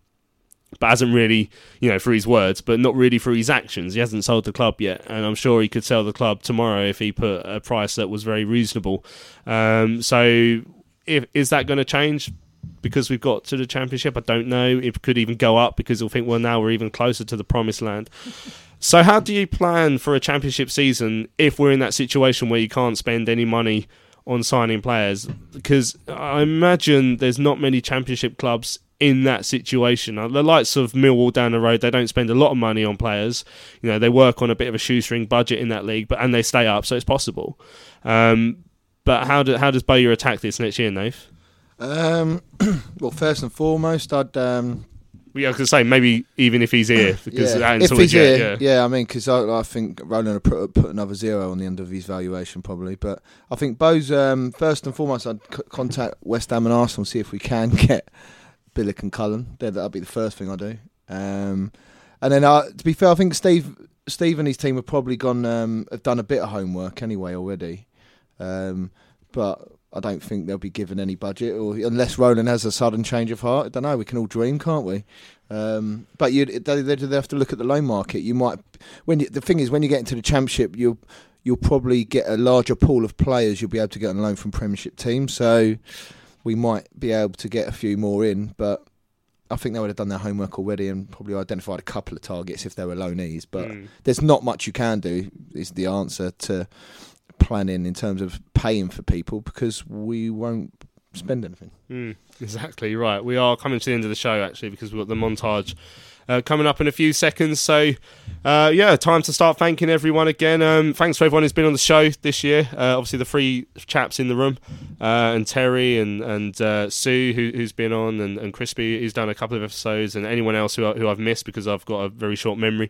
but hasn't really, you know, through his words, but not really through his actions. He hasn't sold the club yet, and I'm sure he could sell the club tomorrow if he put a price that was very reasonable. Um, so if, is that going to change because we've got to the Championship? I don't know. It could even go up because they'll think, well, now we're even closer to the promised land. So how do you plan for a Championship season if we're in that situation where you can't spend any money on signing players? Because I imagine there's not many Championship clubs in that situation. The likes of Millwall down the road, they don't spend a lot of money on players. You know, they work on a bit of a shoestring budget in that league, but and they stay up, so it's possible. Um, but how do, how does Bowyer attack this next year, Nath? Um, well, first and foremost, I'd. Um, yeah, I was going to say, maybe even if he's here. Because yeah. If he's yet, here, yeah. yeah, I mean, because I, I think Roland will put, put another zero on the end of his valuation probably. But I think Bow's, um, first and foremost, I'd c- contact West Ham and Arsenal and see if we can get Bielik and Cullen. That'll be the first thing I do. Um, and then, uh, to be fair, I think Steve Steve and his team have probably gone um, have done a bit of homework anyway already. Um, but I don't think they'll be given any budget, or unless Roland has a sudden change of heart. I don't know. We can all dream, can't we? Um, but you they, they have to look at the loan market. You might when you, the thing is when you get into the Championship, you'll you'll probably get a larger pool of players you'll be able to get on loan from Premiership teams. So. We might be able to get a few more in, but I think they would have done their homework already and probably identified a couple of targets if they were loanees. But mm. there's not much you can do, is the answer to planning in terms of paying for people, because we won't spend anything. Mm. Exactly right. We are coming to the end of the show, actually, because we've got the montage Uh, coming up in a few seconds, so uh, yeah, time to start thanking everyone again. Um, thanks for everyone who's been on the show this year. Uh, obviously, the three chaps in the room, uh, and Terry and and uh, Sue, who, who's been on, and, and Crispy, who's done a couple of episodes, and anyone else who who I've missed because I've got a very short memory.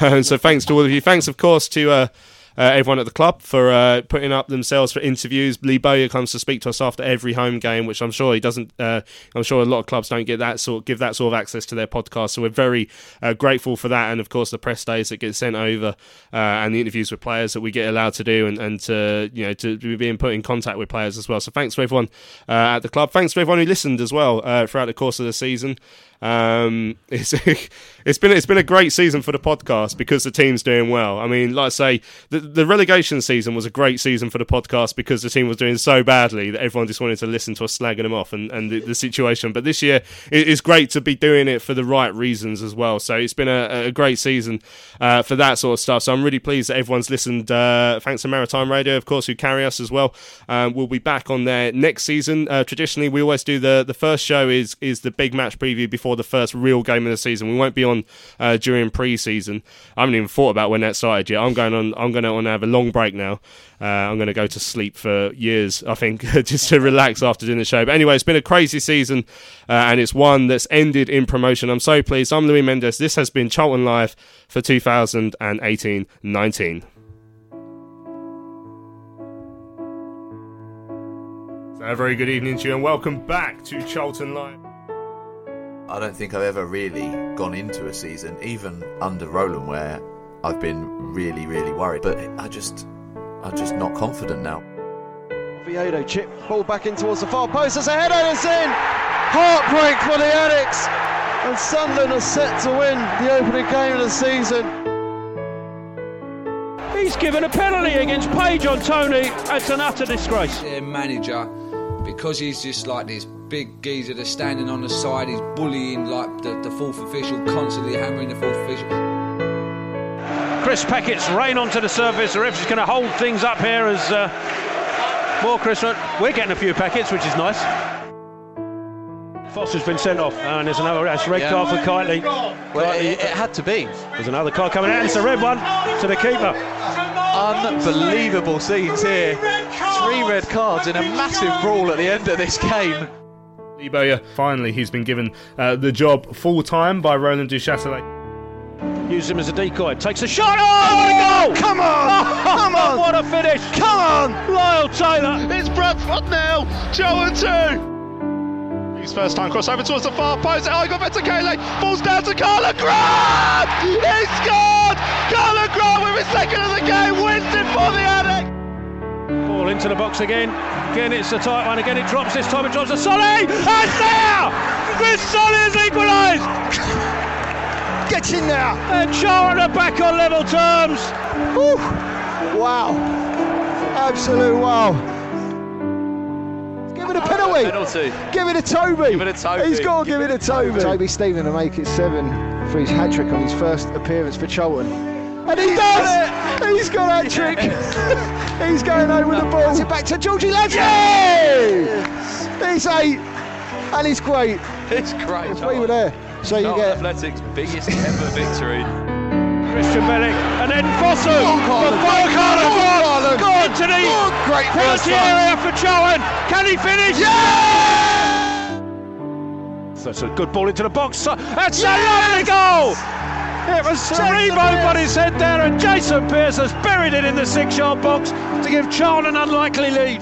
Um, so thanks to all of you. Thanks, of course, to. Uh, Uh, everyone at the club for uh, putting up themselves for interviews. Lee Bowyer comes to speak to us after every home game, which I'm sure he doesn't. Uh, I'm sure a lot of clubs don't get that sort, give that sort of access to their podcast. So we're very uh, grateful for that, and of course the press days that get sent over uh, and the interviews with players that we get allowed to do, and, and to you know to be being put in contact with players as well. So thanks to everyone uh, at the club. Thanks to everyone who listened as well uh, throughout the course of the season. Um, it's it's been it's been a great season for the podcast because the team's doing well. I mean, like I say, the, the relegation season was a great season for the podcast because the team was doing so badly that everyone just wanted to listen to us slagging them off and, and the, the situation. But this year, it, it's great to be doing it for the right reasons as well. So it's been a, a great season uh, for that sort of stuff. So I'm really pleased that everyone's listened. Uh, thanks to Maritime Radio, of course, who carry us as well. Um, we'll be back on there next season. Uh, traditionally, we always do the the first show is is the big match preview before the first real game of the season. We won't be on uh, during pre-season. I haven't even thought about when that started yet. I'm going on. I'm going to have a long break now. Uh, I'm going to go to sleep for years, I think, just to relax after doing the show. But anyway, it's been a crazy season, uh, and it's one that's ended in promotion. I'm so pleased. I'm Louis Mendes. This has been Charlton Live for two thousand eighteen nineteen. So a very good evening to you, and welcome back to Charlton Live. I don't think I've ever really gone into a season, even under Roland, where I've been really, really worried. But I just, I'm just not confident now. Viedo chip, ball back in towards the far post. There's a header, and it's in! Heartbreak for the Addicts! And Sunderland are set to win the opening game of the season. He's given a penalty against Page on Tony. It's an utter disgrace. Yeah, manager, because he's just like this big geezer that's standing on the side, he's bullying like the, the fourth official, constantly hammering the fourth official. Chris Packett's rain onto the surface. The referee's going to hold things up here as uh, more Chris. We're getting a few packets, which is nice. Foster's been sent off, and there's another that's red yeah. card for Kitely. Well, Kitely. It, it had to be. There's another card coming out, and it's a red one to the keeper. Unbelievable scenes here. Three red cards in a massive brawl at the end of this game. Lee Bowyer, finally, he's been given uh, the job full-time by Roland Duchatelet. Use him as a decoy, takes a shot, oh, what a goal! Come on, oh, come on! What a finish! Come on! Lyle Taylor! It's Bradford now, Joe and two! His first time crossover towards the far post, oh, he got back to Kele, falls down to Carla Grant! He scored! Carla Grant with his second of the game, wins it for the Addicts! Ball into the box again. Again, it's a tight one. Again, it drops. This time it drops to Solly. And now, Chris Solly has equalised. Get in there. And Charlton are back on level terms. Woo. Wow. Absolute wow. Give it a penalty. penalty. Give it a Toby. Give it a Toby. He's got to give, give it a Toby. Toby Stephen to make it seven for his hat trick on his first appearance for Charlton. And he does! He's got that trick! He's going over the ball. It's back to Georgie Ladsby! Yes. He's eight! and it's great. It's great. If we were there. So you get Athletic's biggest ever victory. Krystian Bielik and then Fosu for Fosu. Go into the great penalty area for Charlton. Can he finish? Yeah! That's a good ball into the box. That's yes! a lovely goal. It was Aribo, but his head there, and Jason Pearce has buried it in the six-yard box to give Charlton an unlikely lead.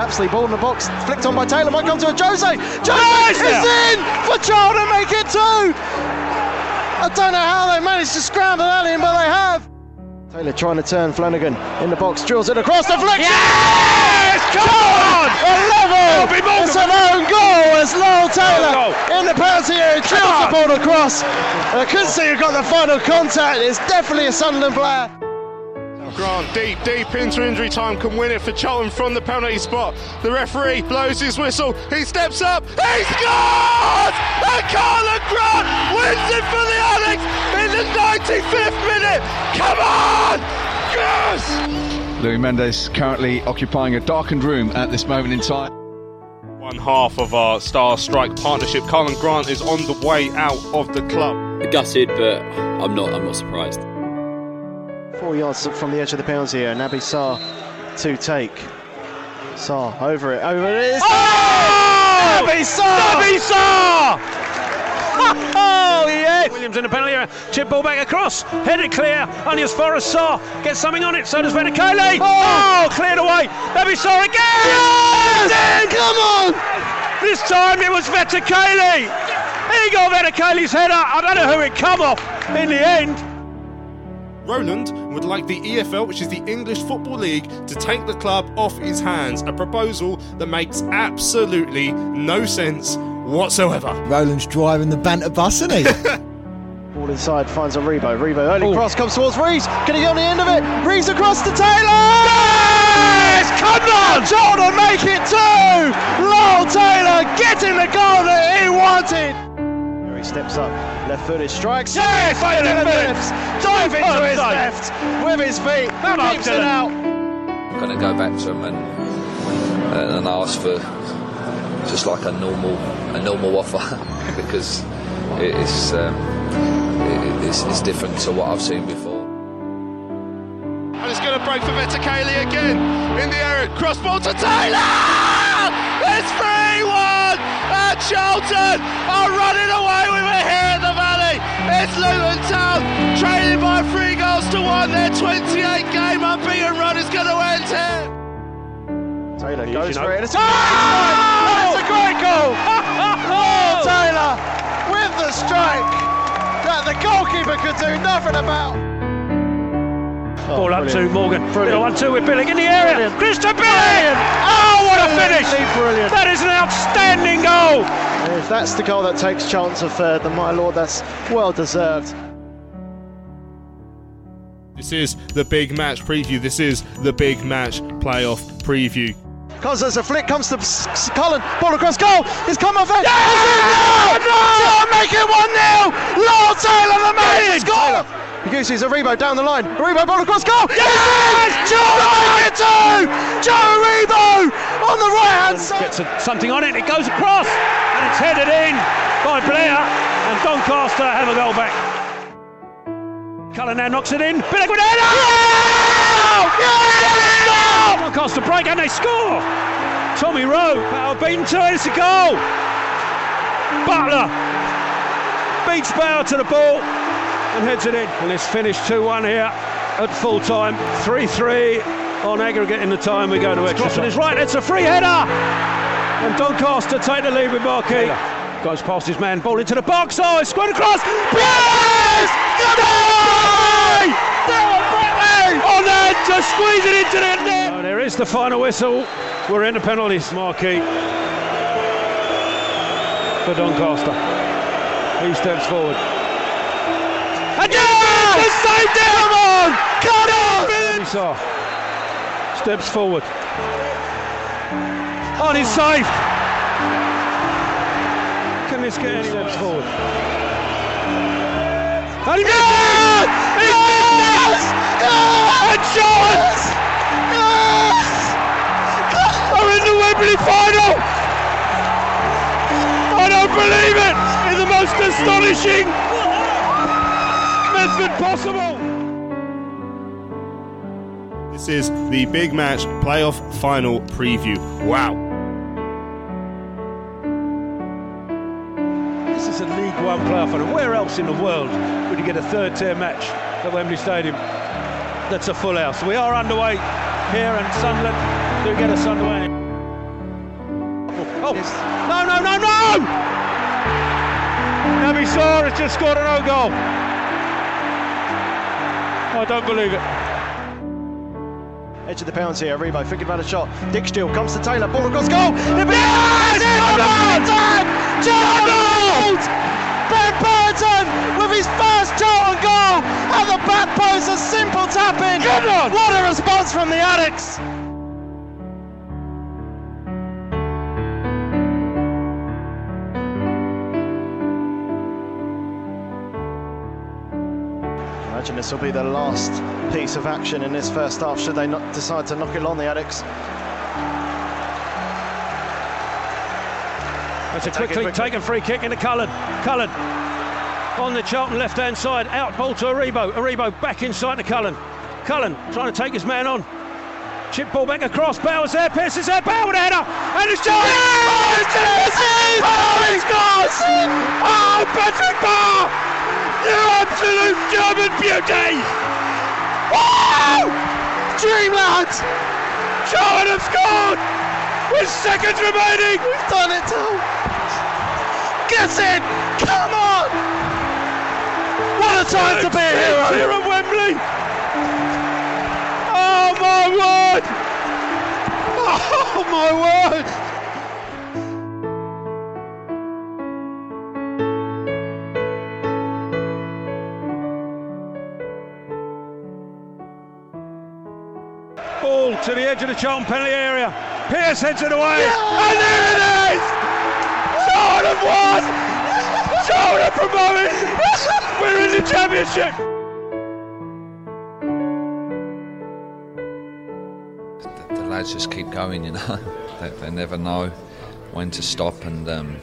Lapsley ball in the box, flicked on by Taylor, might come to a Jose. Jose is in for Charlton, make it two. I don't know how they managed to scramble that in, but they have. Taylor trying to turn Flanagan in the box, drills it across the flick. Yes! Come on! A level! It's an own goal as Lyle Taylor in the penalty area, drills the ball across. I couldn't see who got the final contact. It's definitely a Sunderland player. Grant, deep, deep into injury time, can win it for Charlton from the penalty spot. The referee blows his whistle, he steps up, he scores! And Colin Grant wins it for the Alex in the ninety-fifth minute! Come on! Yes! Luis Mendes currently occupying a darkened room at this moment in time. One half of our star strike partnership, Colin Grant is on the way out of the club. Gutted, but I'm not, I'm not surprised. Four yards from the edge of the penalty here. Naby Sarr to take. Sarr over it. Over it is. Oh! Naby Sarr! Naby Sarr! Oh, yeah! Williams in the penalty area. Chip ball back across. Headed clear. Only as far as Sarr. Gets something on it. So does Vedicale. Oh! oh! Cleared away. Naby Sarr again! Yes! Come on! This time it was Vedicale. He got Vedicale's header. I don't know who it come off in the end. Roland would like the E F L, which is the English Football League, to take the club off his hands, a proposal that makes absolutely no sense whatsoever. Roland's driving the banter bus, isn't he? Ball inside, finds a Aribo. Aribo early Ooh. cross comes towards Reeves. Can he get on the end of it? Reeves across to Taylor! Yes! Come on! Jordan make it two! Lyle Taylor getting the goal that he wanted! Steps up, left footed, strikes. Yes! By Dylan Phillips! Dive into oh, his no. left with his feet. That keeps it out. I'm going to go back to him and uh, and ask for just like a normal a normal offer because it is um, it, it's, it's different to what I've seen before. And it's going to break for Vedicale again in the area. Cross ball to Taylor. It's three one. And Charlton are running away with it here at the Valley. It's Luton Town trailing by three goals to one. Their twenty-eight game unbeaten run is going to end here. Taylor goes for it. It's a great goal. Oh, Taylor with the strike that the goalkeeper could do nothing about. Ball oh, up brilliant. to Morgan. Brilliant. Little one two with Bielik in the area. Krystian Bielik! Oh, what a finish! Brilliant. That is an outstanding goal! If that's the goal that takes Charlton to third, then my lord, that's well deserved. This is the big match preview. This is the big match playoff preview. Comes as a flick, comes to Cullen, ball across goal, it's come off there. Yeah! No! no! Make it one nil! Lyle Taylor, the man, he's got it! Uses Aribo down the line. Aribo ball across goal. Yes! Joe Aribo! Joe Aribo on the right hand side. Gets a, something on it. It goes across and it's headed in by Blair, and Doncaster have a goal back. Cullen now knocks it in. Bielik with a header. Yes! Doncaster break and they score. Tommy Rowe Bauer beaten to it. It's a goal. Butler beats Bauer to the ball and heads it in, and it's finished two one here at full time. Three three on aggregate in the time we go to extra time. Is right, it's a free header, and Doncaster take the lead with Marquis. Goes past his man, ball into the box. Oh, it's squared across. Yes! Yes! On there to squeeze it into the net. Oh, there is the final whistle. We're in the penalties. Marquis for Doncaster. He steps forward. And yes! It's saved it! Come on! Come on! Steps forward. Oh, he's saved! Can this get any steps forward? And he yes! It's yes! And Charlton! Yes! Are in the Wembley final! believe it! It's the most astonishing method possible! This is the Big Match Playoff Final Preview. Wow. This is a League One playoff final. Where else in the world would you get a third-tier match at Wembley Stadium that's a full house? We are underway here in Sunderland. Do get us underway. Oh, no, no, no, no! Naby Sarr has just scored an own goal. I don't believe it. Edge of the pounds here, Aribo thinking about a shot. Dick Steele comes to Taylor, ball across goal. Yes! Yes! It's time! Charlton! Ben Purrington with his first Charlton goal at the back post, a simple tap in. Good one! What a response from the addicts! Imagine this will be the last piece of action in this first half, should they not decide to knock it on, the addicts. That's a quickly taken free kick into Cullen. Cullen on the Charlton left hand side, out ball to Aribo. Aribo back inside to Cullen. Cullen trying to take his man on. Chip ball back across, Bauer's there, Pearce is there, Bauer with a header, and it's Johnny! Yes! Oh, it's scores! Oh, Patrick Bauer! You absolute German beauty! Woo! Dreamland! Charlton have scored! With seconds remaining! We've done it, Tom! Get in! Come on! What a time to be a hero! Here at Wembley! Oh my word! Oh my word! To the edge of the Charlton penalty area. Pearce heads it away. Yeah! And there it is! Charlton won! Charlton promoted! We're in the championship! The, the lads just keep going, you know. They, they never know when to stop, and um,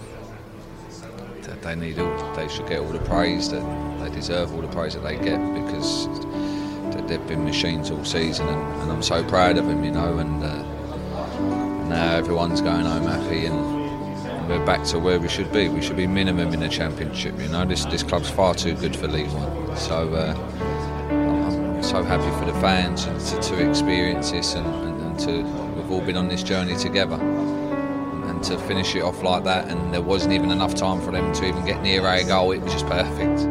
they need all, they should get all the praise that they deserve, all the praise that they get, because they've been machines all season, and, and I'm so proud of them, you know. And uh, now everyone's going home happy, and, and we're back to where we should be. We should be minimum in the championship, you know. This this club's far too good for League One, so uh, I'm, I'm so happy for the fans to, to experience this, and, and, and to we've all been on this journey together, and, and to finish it off like that. And there wasn't even enough time for them to even get near a goal. It was just perfect.